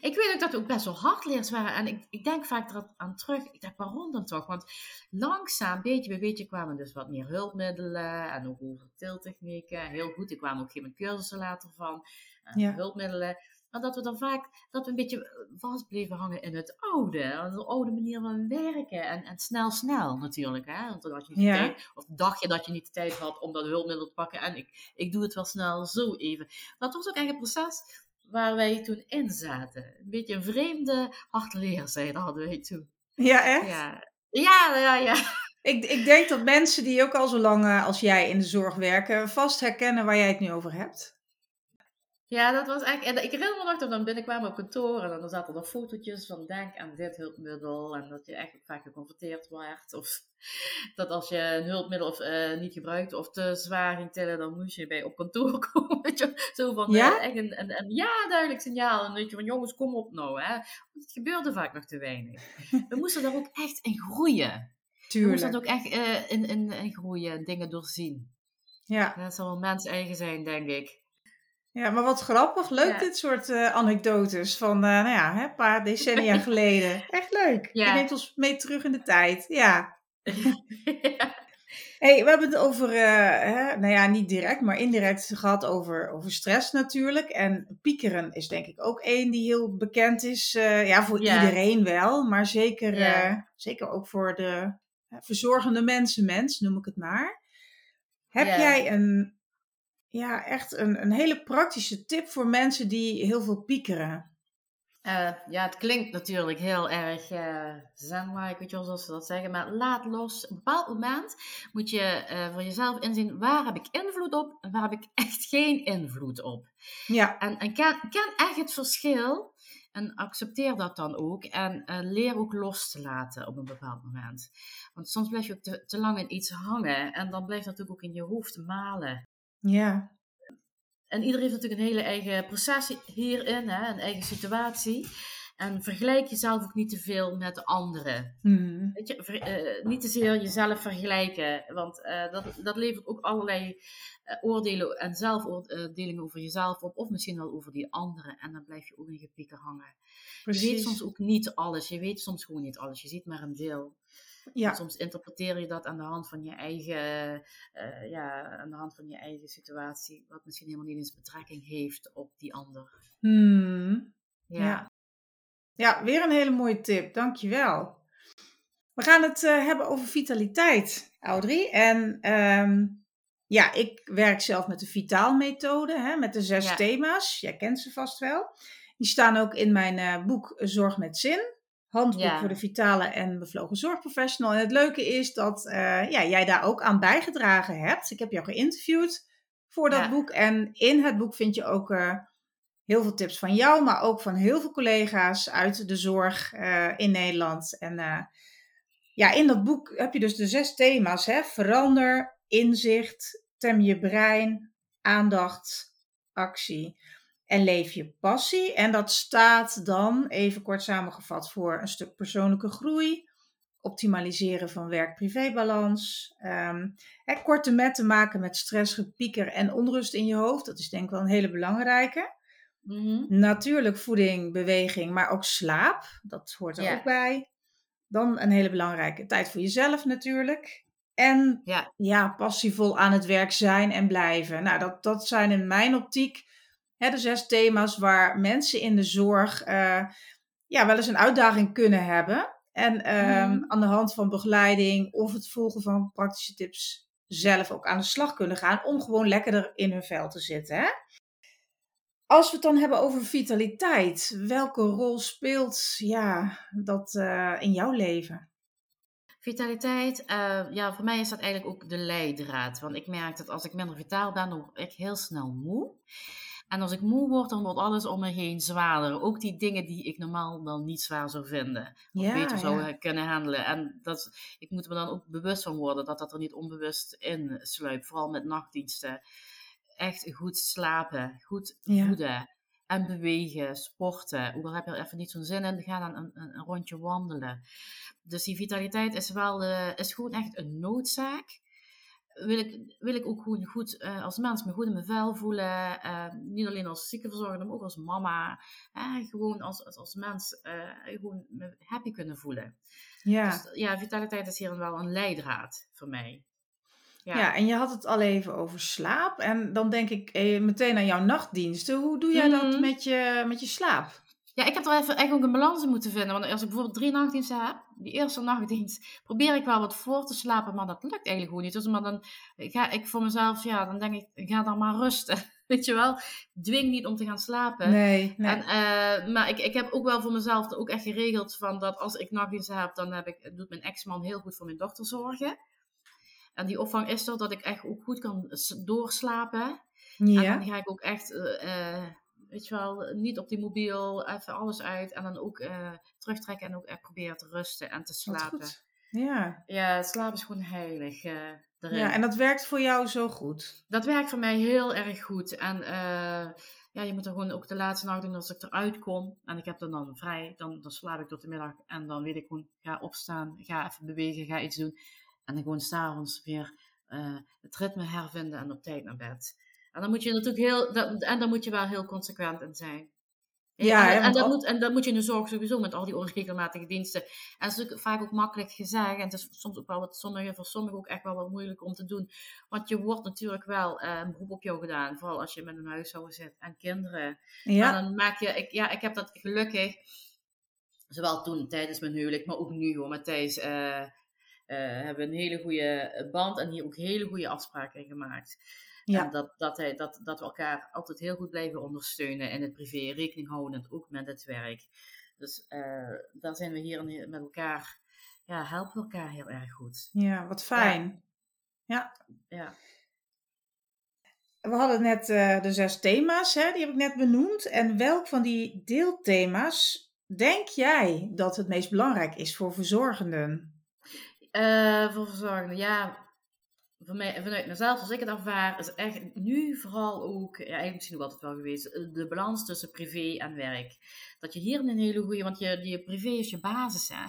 Ik weet ook dat we ook best wel hardleers waren. En ik, ik denk vaak er aan terug. Ik dacht, waarom dan toch? Want langzaam, beetje bij beetje, kwamen dus wat meer hulpmiddelen. En ook overtiltechnieken. Heel goed. Ik kwam ook geen cursussen later van. En ja. Hulpmiddelen. Maar dat we dan vaak, dat we een beetje vast bleven hangen in het oude. De oude manier van werken. En, en snel, snel natuurlijk. Hè? Want dan had je niet ja. de tijd. Of dacht je dat je niet de tijd had om dat hulpmiddel te pakken. En ik, ik doe het wel snel zo even. Maar het was ook echt een proces waar wij toen in zaten. Een beetje een vreemde hardleerzijde hadden wij toen. Ja, echt? Ja, ja, ja. ja. Ik, ik denk dat mensen die ook al zo lang uh, als jij in de zorg werken, vast herkennen waar jij het nu over hebt. Ja, dat was eigenlijk... En ik herinner me nog dat we dan binnenkwamen op kantoor en dan zaten er fotootjes van denk aan dit hulpmiddel en dat je echt vaak geconfronteerd werd. Of dat als je een hulpmiddel of, uh, niet gebruikte of te zwaar ging tillen, dan moest je bij op kantoor komen. Weet je, zo van, ja? Echt een, een, een ja, duidelijk signaal. En weet je, van jongens, kom op nou. Hè. Het gebeurde vaak nog te weinig. We moesten daar ook echt in groeien. Tuurlijk. We moesten ook echt uh, in, in, in groeien, dingen doorzien. Ja. Dat zal wel mens eigen zijn, denk ik. Ja, maar wat grappig. Leuk ja. dit soort uh, anekdotes van, uh, nou ja, een paar decennia geleden. Echt leuk. Ja. Je neemt ons mee terug in de tijd. Ja. ja. Hey, we hebben het over, uh, hè, nou ja, niet direct, maar indirect gehad over, over stress natuurlijk. En piekeren is denk ik ook één die heel bekend is. Uh, ja, voor ja. iedereen wel, maar zeker, ja. uh, zeker ook voor de uh, verzorgende mensen, mens noem ik het maar. Heb ja. jij een... Ja, echt een, een hele praktische tip voor mensen die heel veel piekeren. Uh, ja, het klinkt natuurlijk heel erg uh, zen-like, weet je wel, zoals ze dat zeggen. Maar laat los. Op een bepaald moment moet je uh, voor jezelf inzien, waar heb ik invloed op en waar heb ik echt geen invloed op. Ja. En, en ken, ken echt het verschil. En accepteer dat dan ook. En uh, leer ook los te laten op een bepaald moment. Want soms blijf je ook te, te lang in iets hangen. En dan blijft dat natuurlijk ook in je hoofd malen. Ja. En iedereen heeft natuurlijk een hele eigen proces hierin, hè? Een eigen situatie. En vergelijk jezelf ook niet te veel met de anderen. Mm. Weet je, ver, uh, niet te zeer jezelf vergelijken, want uh, dat, dat levert ook allerlei uh, oordelen en zelfoordelingen over jezelf op, of misschien wel over die anderen. En dan blijf je ook in je pieken hangen. Precies. Je weet soms ook niet alles, je weet soms gewoon niet alles, je ziet maar een deel. Ja. Soms interpreteer je dat aan de hand van je eigen, uh, ja, aan de hand van je eigen situatie, wat misschien helemaal niet eens betrekking heeft op die ander. Hmm. Ja. Ja. Ja, weer een hele mooie tip. Dankjewel. We gaan het uh, hebben over vitaliteit, Audrey. En um, ja, ik werk zelf met de Vitaalmethode, hè, met de zes ja. thema's. Jij kent ze vast wel. Die staan ook in mijn uh, boek Zorg met Zin. Handboek ja. voor de vitale en bevlogen zorgprofessional. En het leuke is dat uh, ja, jij daar ook aan bijgedragen hebt. Ik heb jou geïnterviewd voor dat ja. boek. En in het boek vind je ook uh, heel veel tips van jou. Maar ook van heel veel collega's uit de zorg uh, in Nederland. En uh, ja, in dat boek heb je dus de zes thema's. Hè? Verander, inzicht, tem je brein, aandacht, actie. En leef je passie. En dat staat dan, even kort samengevat, voor een stuk persoonlijke groei. Optimaliseren van werk-privébalans. Um, he, korte met te maken met stress, gepieker en onrust in je hoofd. Dat is denk ik wel een hele belangrijke. Mm-hmm. Natuurlijk voeding, beweging, maar ook slaap. Dat hoort er ja. ook bij. Dan een hele belangrijke tijd voor jezelf natuurlijk. En ja. ja, passievol aan het werk zijn en blijven. Nou, dat, dat zijn in mijn optiek... He, de zes thema's waar mensen in de zorg uh, ja, wel eens een uitdaging kunnen hebben. En um, mm. aan de hand van begeleiding of het volgen van praktische tips zelf ook aan de slag kunnen gaan. Om gewoon lekkerder in hun vel te zitten. Hè? Als we het dan hebben over vitaliteit. Welke rol speelt ja, dat uh, in jouw leven? Vitaliteit, uh, ja, voor mij is dat eigenlijk ook de leidraad. Want ik merk dat als ik minder vitaal ben, dan word ik heel snel moe. En als ik moe word, dan wordt alles om me heen zwaarder. Ook die dingen die ik normaal dan niet zwaar zou vinden. Of ja, beter zou ja. kunnen handelen. En dat, ik moet me dan ook bewust van worden dat dat er niet onbewust in sluipt. Vooral met nachtdiensten. Echt goed slapen, goed voeden ja. en bewegen, sporten. Ook al heb je er even niet zo'n zin in, ga dan een, een, een rondje wandelen. Dus die vitaliteit is, wel, uh, is gewoon echt een noodzaak. wil ik, wil ik ook goed, goed uh, als mens me goed in mijn vel voelen. Uh, niet alleen als ziekenverzorger, maar ook als mama. Uh, gewoon als, als, als mens uh, gewoon me happy kunnen voelen. Ja. Dus ja, vitaliteit is hier wel een leidraad voor mij. Ja. Ja, en je had het al even over slaap. En dan denk ik eh, meteen aan jouw nachtdiensten. Hoe doe jij dat mm. met, je, met je slaap? Ja, ik heb er even eigenlijk ook een balans in moeten vinden. Want als ik bijvoorbeeld drie nachtdiensten heb, die eerste nachtdienst, probeer ik wel wat voor te slapen, maar dat lukt eigenlijk gewoon niet. Dus maar dan ga ik voor mezelf, ja, dan denk ik, ik ga dan maar rusten. Weet je wel, dwing niet om te gaan slapen. Nee, nee. En, uh, maar ik, ik heb ook wel voor mezelf ook echt geregeld van dat als ik nachtdiensten heb, dan heb ik, doet mijn ex-man heel goed voor mijn dochter zorgen. En die opvang is er dat ik echt ook goed kan doorslapen. Ja. En dan ga ik ook echt, uh, weet je wel, niet op die mobiel, even alles uit. En dan ook uh, terugtrekken en ook echt proberen te rusten en te slapen. Ja. Ja, slaap is gewoon heilig. Uh, erin. Ja, en dat werkt voor jou zo goed? Dat werkt voor mij heel erg goed. En uh, ja, je moet er gewoon ook de laatste nacht doen als ik eruit kom. En ik heb dan dan vrij, dan, dan slaap ik tot de middag. En dan weet ik gewoon, ga opstaan, ga even bewegen, ga iets doen. En dan gewoon s'avonds weer uh, het ritme hervinden en op tijd naar bed. En dan moet je natuurlijk heel, dat, en dan moet je wel heel consequent in zijn. Ja, en, en, en, dat al... moet, en dat moet je in de zorg sowieso met al die onregelmatige diensten. En dat is ook vaak ook makkelijk gezegd. En het is soms ook wel wat sommigen, voor sommigen ook echt wel wat moeilijk om te doen. Want je wordt natuurlijk wel uh, een beroep op jou gedaan. Vooral als je met een huishouden zit en kinderen. Ja. En dan maak je, ik, ja, ik heb dat gelukkig, zowel toen tijdens mijn huwelijk, maar ook nu hoor, met Thijs. Uh, Uh, hebben een hele goede band en hier ook hele goede afspraken gemaakt. Ja. En dat, dat, hij, dat, dat we elkaar altijd heel goed blijven ondersteunen in het privé, rekening houdend ook met het werk. Dus uh, daar zijn we hier met elkaar, ja, helpen we elkaar heel erg goed. Ja, wat fijn. Ja. ja. ja. We hadden net uh, de zes thema's, hè? Die heb ik net benoemd. En welk van die deelthema's denk jij dat het meest belangrijk is voor verzorgenden? Uh, voor verzorgenden, ja, voor mij, vanuit mezelf, als ik het ervaar, is echt nu vooral ook, ja, eigenlijk misschien ook altijd wel geweest, de balans tussen privé en werk. Dat je hier een hele goede, want je, je privé is je basis, hè.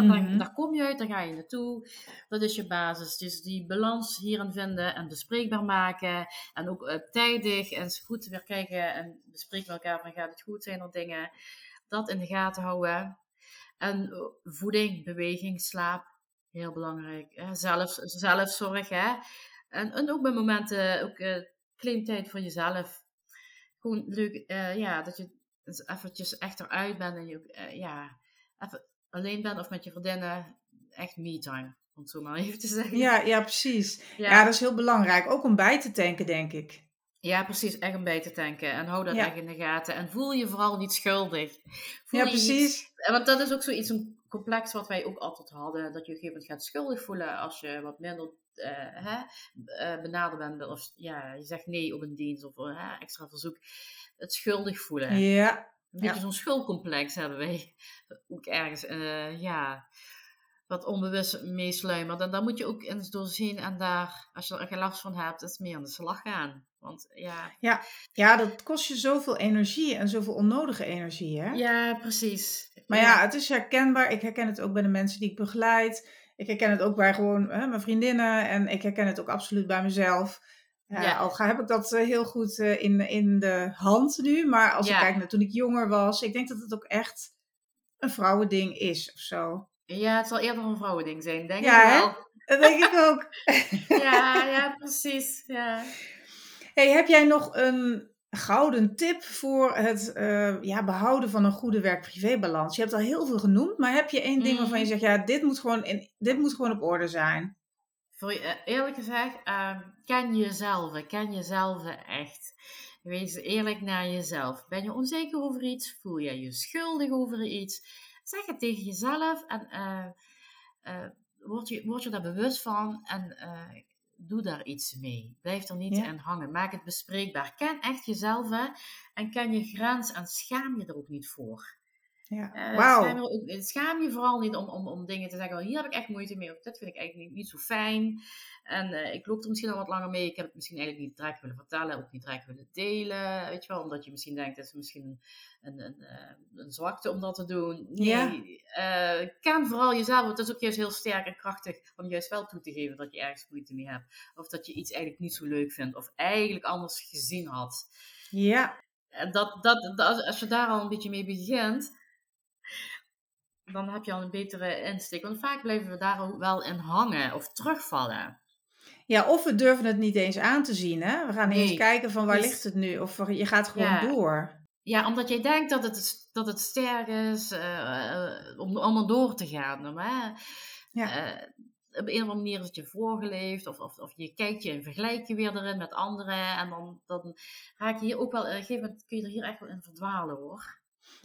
En mm-hmm. daar, daar kom je uit, daar ga je naartoe. Dat is je basis. Dus die balans hierin vinden en bespreekbaar maken. En ook uh, tijdig en goed weer kijken en bespreken met elkaar van gaat het goed, zijn er dingen. Dat in de gaten houden. En voeding, beweging, slaap. Heel belangrijk. Zelf, zelfzorg. Hè? En, en ook bij momenten ook uh, claimtijd voor jezelf. Gewoon leuk uh, ja, dat je eventjes echt eruit bent. En je ook uh, ja, even alleen bent of met je vriendinnen. Echt me-time. Om het zo maar even te zeggen. Ja, ja precies. Ja. ja, dat is heel belangrijk. Ook om bij te tanken, denk ik. Ja, precies. Echt om bij te tanken. En hou dat ja. echt in de gaten. En voel je vooral niet schuldig. Voel ja, precies. Niet, want dat is ook zoiets... Om, complex wat wij ook altijd hadden, dat je op een gegeven moment gaat schuldig voelen als je wat minder uh, hè, uh, benaderd bent of ja, je zegt nee op een dienst of uh, extra verzoek. Het schuldig voelen. Ja. Een beetje ja. zo'n schuldcomplex hebben wij ook ergens, uh, ja, wat onbewust meesluimert. En daar moet je ook eens doorzien en daar, als je er geen last van hebt, is mee aan de slag gaan. Want, ja. Ja, ja, dat kost je zoveel energie en zoveel onnodige energie, hè? Ja, precies. Maar ja, ja het is herkenbaar. Ik herken het ook bij de mensen die ik begeleid. Ik herken het ook bij gewoon hè, mijn vriendinnen. En ik herken het ook absoluut bij mezelf. Uh, ja. Al heb ik dat uh, heel goed uh, in, in de hand nu. Maar als ja. ik kijk naar toen ik jonger was. Ik denk dat het ook echt een vrouwending is of zo. Ja, het zal eerder een vrouwending zijn, denk ja, ik wel. Hè? Dat denk ik ook. ja, ja, precies. Ja. Hey, heb jij nog een gouden tip voor het uh, ja, behouden van een goede werk-privé-balans? Je hebt al heel veel genoemd, maar heb je één ding waarvan je zegt, ja, dit moet gewoon, in, dit moet gewoon op orde zijn? Voor, uh, eerlijk gezegd, uh, ken jezelf, ken jezelf echt. Wees eerlijk naar jezelf. Ben je onzeker over iets? Voel je je schuldig over iets? Zeg het tegen jezelf en uh, uh, word, je, word je daar bewust van en... Uh, Doe daar iets mee. Blijf er niet ja. aan hangen. Maak het bespreekbaar. Ken echt jezelf hè? En ken je grens en schaam je er ook niet voor. Ja. Uh, wow. schaam, je, schaam je vooral niet om, om, om dingen te zeggen, hier heb ik echt moeite mee, of dat vind ik eigenlijk niet, niet zo fijn. En uh, ik loop er misschien al wat langer mee, ik heb het misschien eigenlijk niet direct willen vertellen, ook niet direct willen delen, weet je wel, omdat je misschien denkt, dat is misschien een, een, een, een zwakte om dat te doen. Nee, ja. uh, ken vooral jezelf, want dat is ook juist heel sterk en krachtig om juist wel toe te geven dat je ergens moeite mee hebt, of dat je iets eigenlijk niet zo leuk vindt, of eigenlijk anders gezien had. Ja. En dat, dat, dat, als je daar al een beetje mee begint, dan heb je al een betere insteek. Want vaak blijven we daar ook wel in hangen of terugvallen. Ja, of we durven het niet eens aan te zien. Hè? We gaan niet nee. eens kijken van waar dus, ligt het nu? Of je gaat gewoon ja. door. Ja, omdat jij denkt dat het, dat het sterk is uh, om allemaal door te gaan. Maar, ja. uh, op een of andere manier is het je voorgeleefd. Of, of, of je kijkt je en vergelijkt je weer erin met anderen. En dan, dan raak je hier ook wel... Op een gegeven moment kun je er hier echt wel in verdwalen hoor.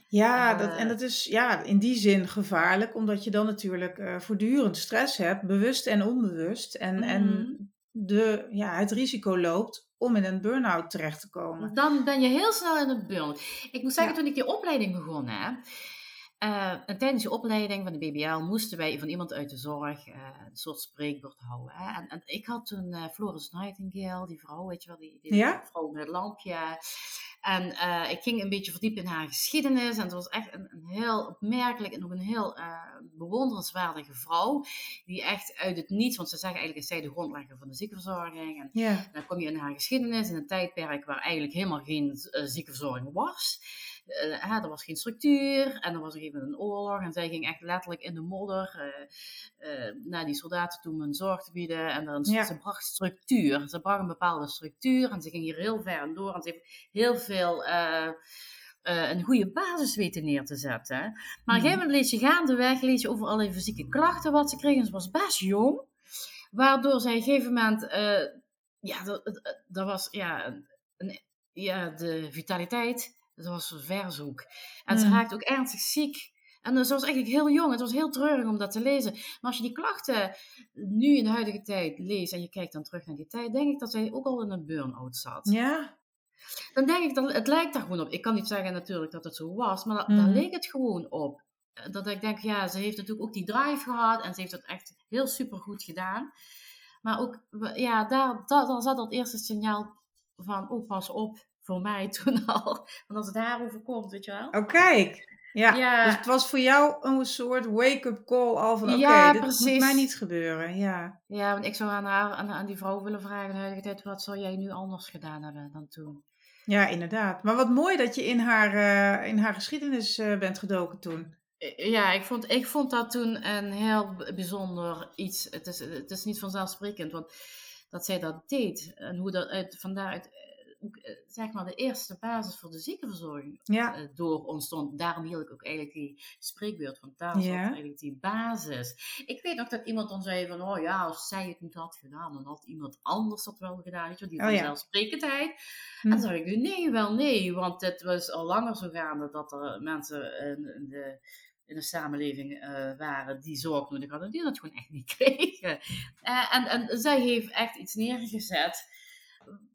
Ja, dat, en dat is ja, in die zin gevaarlijk, omdat je dan natuurlijk uh, voortdurend stress hebt, bewust en onbewust. En, mm-hmm. en de, ja, het risico loopt om in een burn-out terecht te komen. Dan ben je heel snel in een burn-out. Ik moet zeggen, ja. toen ik die opleiding begon, hè, uh, en tijdens die opleiding van de B B L moesten wij van iemand uit de zorg uh, een soort spreekwoord houden. Hè. En, en ik had toen uh, Florence Nightingale, die vrouw, weet je wel, die, die ja? vrouw met het lampje. En uh, ik ging een beetje verdiepen in haar geschiedenis. En het was echt een, een heel opmerkelijk en ook een heel uh, bewonderenswaardige vrouw. Die echt uit het niets, want ze zeggen eigenlijk dat zij de grondlegger van de ziekenverzorging. En, yeah. en dan kom je in haar geschiedenis in een tijdperk waar eigenlijk helemaal geen uh, ziekenverzorging was. Uh, hè, er was geen structuur en er was even een oorlog. En zij ging echt letterlijk in de modder uh, uh, naar die soldaten toe om hun zorg te bieden. En dan, yeah. ze bracht structuur. Ze bracht een bepaalde structuur en ze ging hier heel ver en door. En ze heeft heel veel... Veel, uh, uh, een goede basis weten neer te zetten. Maar op een gegeven moment lees je gaandeweg, lees je over allerlei fysieke klachten wat ze kregen. Ze was best jong, waardoor zij op een gegeven moment, uh, ja, dat, dat was ja, een, ja, de vitaliteit, dat was verzoek. En mm. ze raakte ook ernstig ziek. En ze was eigenlijk heel jong. Het was heel treurig om dat te lezen. Maar als je die klachten nu in de huidige tijd leest en je kijkt dan terug naar die tijd, denk ik dat zij ook al in een burn-out zat. Ja. Dan denk ik, dat het lijkt daar gewoon op. Ik kan niet zeggen natuurlijk dat het zo was, maar mm. daar leek het gewoon op. Dat ik denk, ja, ze heeft natuurlijk ook die drive gehad en ze heeft het echt heel supergoed gedaan. Maar ook, ja, daar, daar, daar zat dat eerste signaal van, oh, pas op, voor mij toen al. Want als het haar overkomt, weet je wel. Oh, kijk. Ja, ja. Dus het was voor jou een soort wake-up call al van, oké, okay, ja, dit precies. moet mij niet gebeuren. Ja, ja, want ik zou aan, haar, aan, aan die vrouw willen vragen in de huidige tijd, wat zou jij nu anders gedaan hebben dan toen? Ja, inderdaad. Maar wat mooi dat je in haar, uh, in haar geschiedenis uh, bent gedoken toen. Ja, ik vond, ik vond dat toen een heel bijzonder iets. Het is, het is niet vanzelfsprekend, want dat zij dat deed. En hoe dat uit, van daaruit, zeg maar, de eerste basis voor de ziekenverzorging ja. door ontstond. Daarom hield ik ook eigenlijk die spreekbeurt van daar ja. eigenlijk die basis. Ik weet nog dat iemand dan zei van, oh ja, als zij het niet had gedaan, dan had iemand anders dat wel gedaan. Weet je, die oh, vanzelfsprekendheid. Ja. En dan dacht ik nu, nee, wel nee. Want het was al langer zo gaande dat er mensen in, in, de, in de samenleving uh, waren die zorg nodig hadden, die dat gewoon echt niet kregen. Uh, en, en zij heeft echt iets neergezet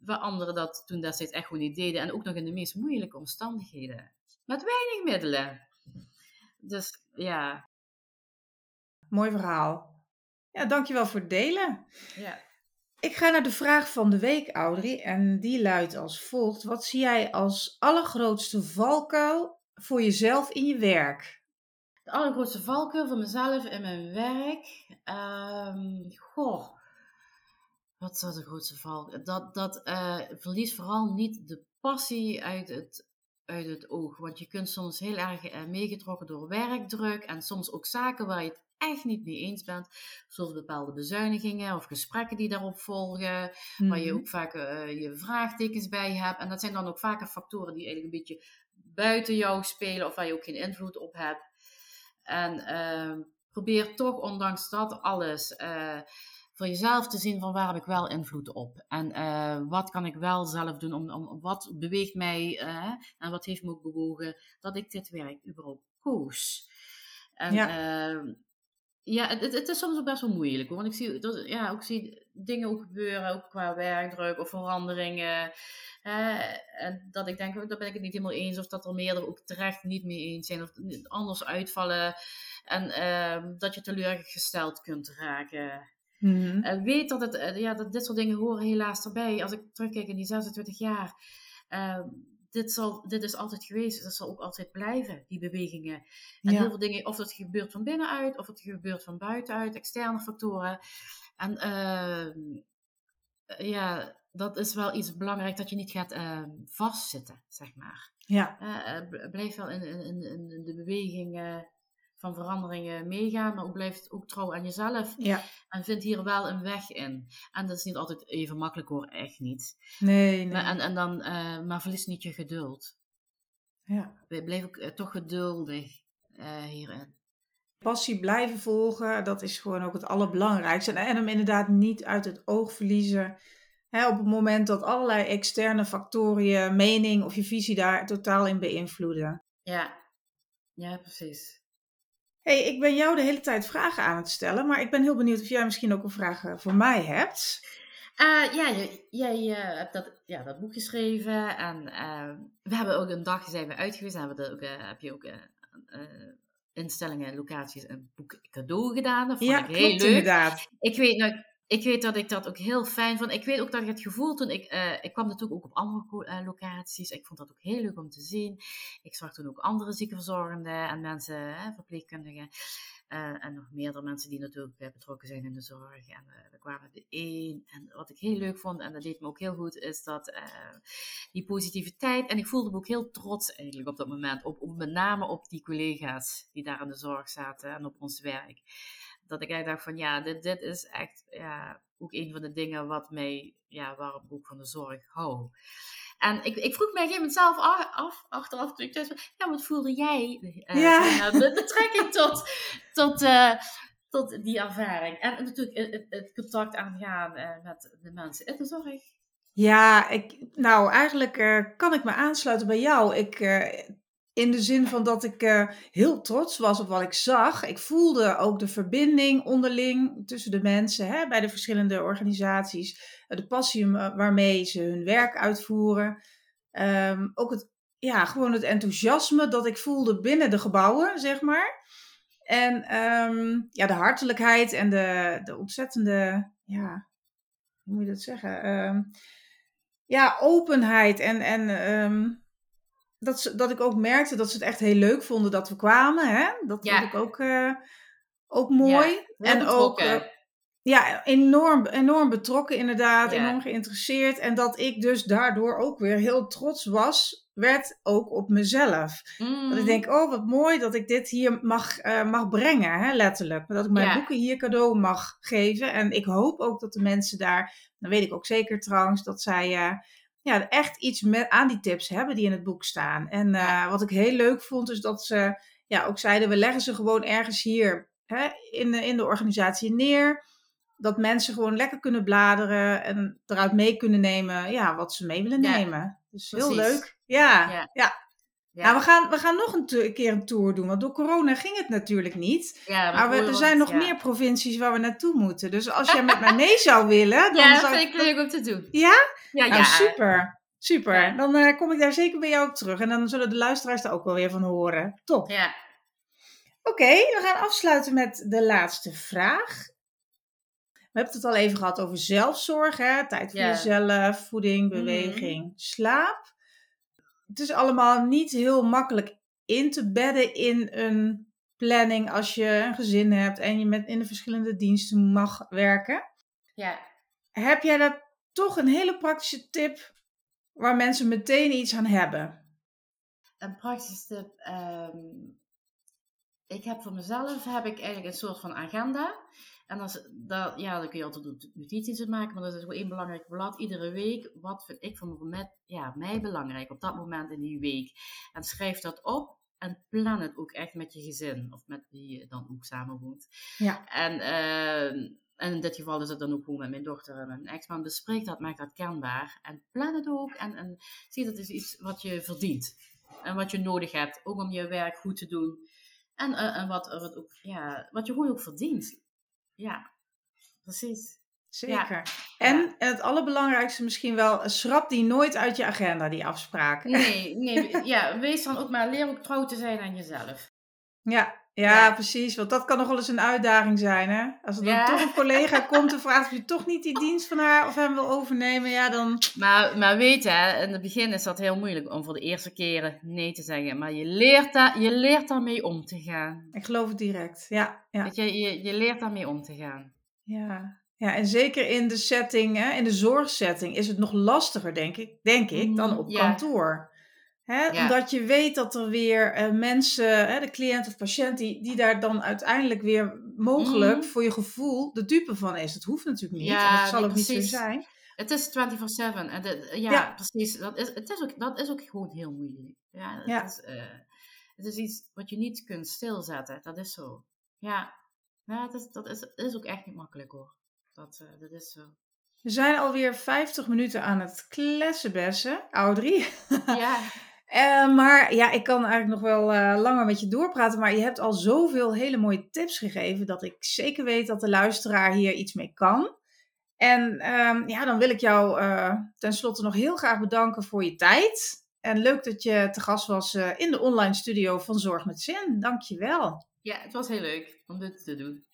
waar anderen dat toen destijds echt gewoon niet deden. En ook nog in de meest moeilijke omstandigheden. Met weinig middelen. Dus ja. Mooi verhaal. Ja, dankjewel voor het delen. Ja. Ik ga naar de vraag van de week, Audrey. En die luidt als volgt. Wat zie jij als allergrootste valkuil voor jezelf in je werk? De allergrootste valkuil voor mezelf in mijn werk? Um, goh. Wat is dat de grootste valkuil? Dat, dat uh, verlies vooral niet de passie uit het, uit het oog. Want je kunt soms heel erg uh, meegetrokken door werkdruk. En soms ook zaken waar je het echt niet mee eens bent. Zoals bepaalde bezuinigingen of gesprekken die daarop volgen. Mm-hmm. Waar je ook vaak uh, je vraagtekens bij hebt. En dat zijn dan ook vaker factoren die eigenlijk een beetje buiten jou spelen. Of waar je ook geen invloed op hebt. En uh, probeer toch ondanks dat alles... Uh, voor jezelf te zien van waar heb ik wel invloed op. En uh, wat kan ik wel zelf doen. Om, om, wat beweegt mij uh, en wat heeft me ook bewogen dat ik dit werk überhaupt koos. En ja. uh, Ja, het, het is soms ook best wel moeilijk, hoor. Want ik zie, dat, ja, ik zie dingen ook gebeuren, ook qua werkdruk of veranderingen. Eh, en dat ik denk, daar ben ik het niet helemaal eens. Of dat er meerdere ook terecht niet mee eens zijn. Of anders uitvallen. En eh, dat je teleurgesteld kunt raken. Mm-hmm. En weet dat, het, ja, dat dit soort dingen horen helaas erbij. Als ik terugkijk in die zesentwintig jaar. Eh, Dit, zal, dit is altijd geweest, dat zal ook altijd blijven, die bewegingen. En ja. heel veel dingen, of dat gebeurt van binnenuit, of het gebeurt van buitenuit, externe factoren. En uh, ja, dat is wel iets belangrijk, dat je niet gaat uh, vastzitten, zeg maar. Ja. Uh, blijf wel in, in, in de bewegingen van veranderingen meegaan, maar ook blijft ook trouw aan jezelf. Ja. En vindt hier wel een weg in. En dat is niet altijd even makkelijk, hoor, echt niet. Nee, nee. Maar, en, en dan, uh, maar verlies niet je geduld. Ja. Blijf ook uh, toch geduldig uh, hierin. Passie blijven volgen, dat is gewoon ook het allerbelangrijkste. En, en hem inderdaad niet uit het oog verliezen. Hè, op het moment dat allerlei externe factoren je mening of je visie daar totaal in beïnvloeden. Ja, ja, precies. Hey, ik ben jou de hele tijd vragen aan het stellen, maar ik ben heel benieuwd of jij misschien ook een vraag voor mij hebt. Uh, ja, jij, jij hebt dat, ja, dat boek geschreven en uh, we hebben ook een dag zijn we uit geweest en hebben dat ook, uh, heb je ook uh, uh, instellingen en locaties een boek cadeau gedaan. Dat vond ja, ik heel klopt, leuk. Inderdaad. Ik weet nou, ik weet dat ik dat ook heel fijn vond. Ik weet ook dat ik het gevoel toen ik... Uh, ik kwam natuurlijk ook op andere locaties. Ik vond dat ook heel leuk om te zien. Ik zag toen ook andere ziekenverzorgenden en mensen, hè, verpleegkundigen. Uh, en nog meerdere mensen die natuurlijk uh, betrokken zijn in de zorg. En uh, we kwamen de een. En wat ik heel leuk vond, en dat deed me ook heel goed, is dat uh, die positiviteit. En ik voelde me ook heel trots eigenlijk op dat moment. Op, op, met name op die collega's die daar in de zorg zaten en op ons werk. Dat ik eigenlijk dacht van ja, dit, dit is echt ja, ook een van de dingen wat mij, ja, waarom ik ook van de zorg hou. En ik, ik vroeg mij op een gegeven moment zelf af, af achteraf toen ik thuis was, ja, wat voelde jij uh, ja. met betrekking tot, tot, uh, tot die ervaring? En natuurlijk het, het contact aangaan uh, met de mensen in de zorg. Ja, ik, nou eigenlijk uh, kan ik me aansluiten bij jou. Ik... Uh, In de zin van dat ik uh, heel trots was op wat ik zag. Ik voelde ook de verbinding onderling tussen de mensen, hè, bij de verschillende organisaties. De passie waarmee ze hun werk uitvoeren. Um, ook het, ja, gewoon het enthousiasme dat ik voelde binnen de gebouwen, zeg maar. En um, ja, de hartelijkheid en de, de ontzettende, ja, hoe moet je dat zeggen? Um, ja, openheid en... en um, Dat, ze, dat ik ook merkte dat ze het echt heel leuk vonden dat we kwamen. Hè? Dat ja. vond ik ook, uh, ook mooi. Ja, en ook uh, ja, enorm, enorm betrokken inderdaad. Ja. Enorm geïnteresseerd. En dat ik dus daardoor ook weer heel trots was. Werd ook op mezelf. Mm. Dat ik denk, oh wat mooi dat ik dit hier mag, uh, mag brengen. Hè, letterlijk. Dat ik mijn ja. boeken hier cadeau mag geven. En ik hoop ook dat de mensen daar. Dan weet ik ook zeker trouwens dat zij... Uh, Ja, echt iets met, aan die tips hebben die in het boek staan. En uh, ja. wat ik heel leuk vond is dat ze ja, ook zeiden, we leggen ze gewoon ergens hier, hè, in, de, in de organisatie neer. Dat mensen gewoon lekker kunnen bladeren en eruit mee kunnen nemen ja, wat ze mee willen ja. nemen. Dus heel Precies. leuk. Ja, ja. ja. ja. Nou, we, gaan, we gaan nog een, to- een keer een tour doen, want door corona ging het natuurlijk niet. Ja, maar we, er zijn nog ja. meer provincies waar we naartoe moeten. Dus als jij met mij mee zou willen... Dan ja, dat zou vind ik leuk om te doen. Ja? Ja, nou, ja. Super, super. Ja. Dan uh, kom ik daar zeker bij jou op terug. En dan zullen de luisteraars daar ook wel weer van horen. Top. Ja. Oké, okay, we gaan afsluiten met de laatste vraag. We hebben het al even gehad over zelfzorg, hè? Tijd voor ja. jezelf, voeding, beweging, mm. slaap. Het is allemaal niet heel makkelijk in te bedden in een planning als je een gezin hebt en je met in de verschillende diensten mag werken. Ja. Heb jij daar toch een hele praktische tip waar mensen meteen iets aan hebben? Een praktische tip. Um, ik heb voor mezelf heb ik eigenlijk een soort van agenda. En als, dat, ja, dan kun je altijd notities maken, maar dat is gewoon één belangrijk blad iedere week. Wat vind ik voor met, ja, mij belangrijk op dat moment in die week? En schrijf dat op en plan het ook echt met je gezin of met wie je dan ook samen woont. Ja. En, uh, en in dit geval is het dan ook gewoon met mijn dochter en mijn ex-man. Bespreek dat, maak dat kenbaar en plan het ook. En, en zie, dat is iets wat je verdient en wat je nodig hebt, ook om je werk goed te doen. En, uh, en wat, wat, ook, ja, wat je gewoon ook verdient. Ja, precies. Zeker. Ja. En het allerbelangrijkste misschien wel, schrap die nooit uit je agenda, die afspraken. Nee, nee ja, wees dan ook maar, leer ook trouw te zijn aan jezelf. Ja, ja, ja, precies. Want dat kan nog wel eens een uitdaging zijn, hè? Als er dan ja. toch een collega komt en vraagt of je toch niet die dienst van haar of hem wil overnemen, ja dan... Maar, maar weet hè, in het begin is dat heel moeilijk om voor de eerste keren nee te zeggen. Maar je leert, da- je leert daarmee om te gaan. Ik geloof het direct, ja. ja. Weet je, je, je leert daarmee om te gaan. Ja. Ja, en zeker in de setting, hè, in de zorgsetting, is het nog lastiger, denk ik, denk ik dan op ja. kantoor. Hè, ja. Omdat je weet dat er weer eh, mensen, hè, de cliënt of patiënt, die, die daar dan uiteindelijk weer mogelijk mm-hmm. voor je gevoel de dupe van is. Dat hoeft natuurlijk niet, ja, en dat zal ook precies. niet zo zijn. Het is vierentwintig zeven. En de, ja, ja, precies. Dat is, het is ook, dat is ook gewoon heel moeilijk. Ja, het, ja. Is, uh, het is iets wat je niet kunt stilzetten, dat is zo. Ja, ja dat, is, dat is, is ook echt niet makkelijk hoor. Dat, dat is zo. We zijn alweer vijftig minuten aan het klessenbessen, Audrey. Ja. uh, maar ja, ik kan eigenlijk nog wel uh, langer met je doorpraten. Maar je hebt al zoveel hele mooie tips gegeven dat ik zeker weet dat de luisteraar hier iets mee kan. En uh, ja, dan wil ik jou uh, tenslotte nog heel graag bedanken voor je tijd. En leuk dat je te gast was uh, in de online studio van Zorg met Zin. Dank je wel. Ja, het was heel leuk om dit te doen.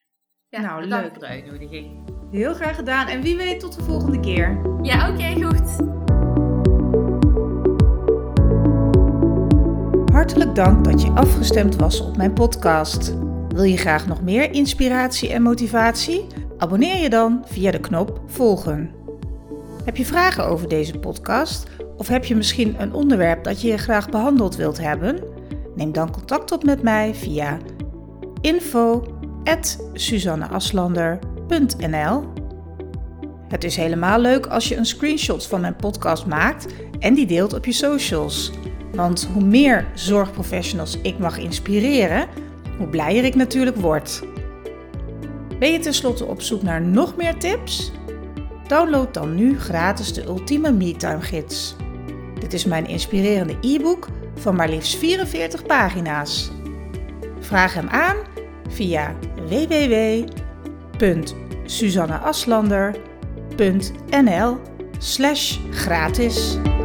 Ja, nou, bedankt leuk. Voor de uitnodiging. Heel graag gedaan. En wie weet tot de volgende keer. Ja, oké, okay, goed. Hartelijk dank dat je afgestemd was op mijn podcast. Wil je graag nog meer inspiratie en motivatie? Abonneer je dan via de knop volgen. Heb je vragen over deze podcast? Of heb je misschien een onderwerp dat je graag behandeld wilt hebben? Neem dan contact op met mij via info at suzanne aslander punt n l. Het is helemaal leuk als je een screenshot van mijn podcast maakt en die deelt op je socials. Want hoe meer zorgprofessionals ik mag inspireren, hoe blijer ik natuurlijk word. Ben je tenslotte op zoek naar nog meer tips? Download dan nu gratis de Ultieme Me-time gids. Dit is mijn inspirerende e-book van maar liefst vierenveertig pagina's. Vraag hem aan via w w w punt suzanne aslander punt n l slash gratis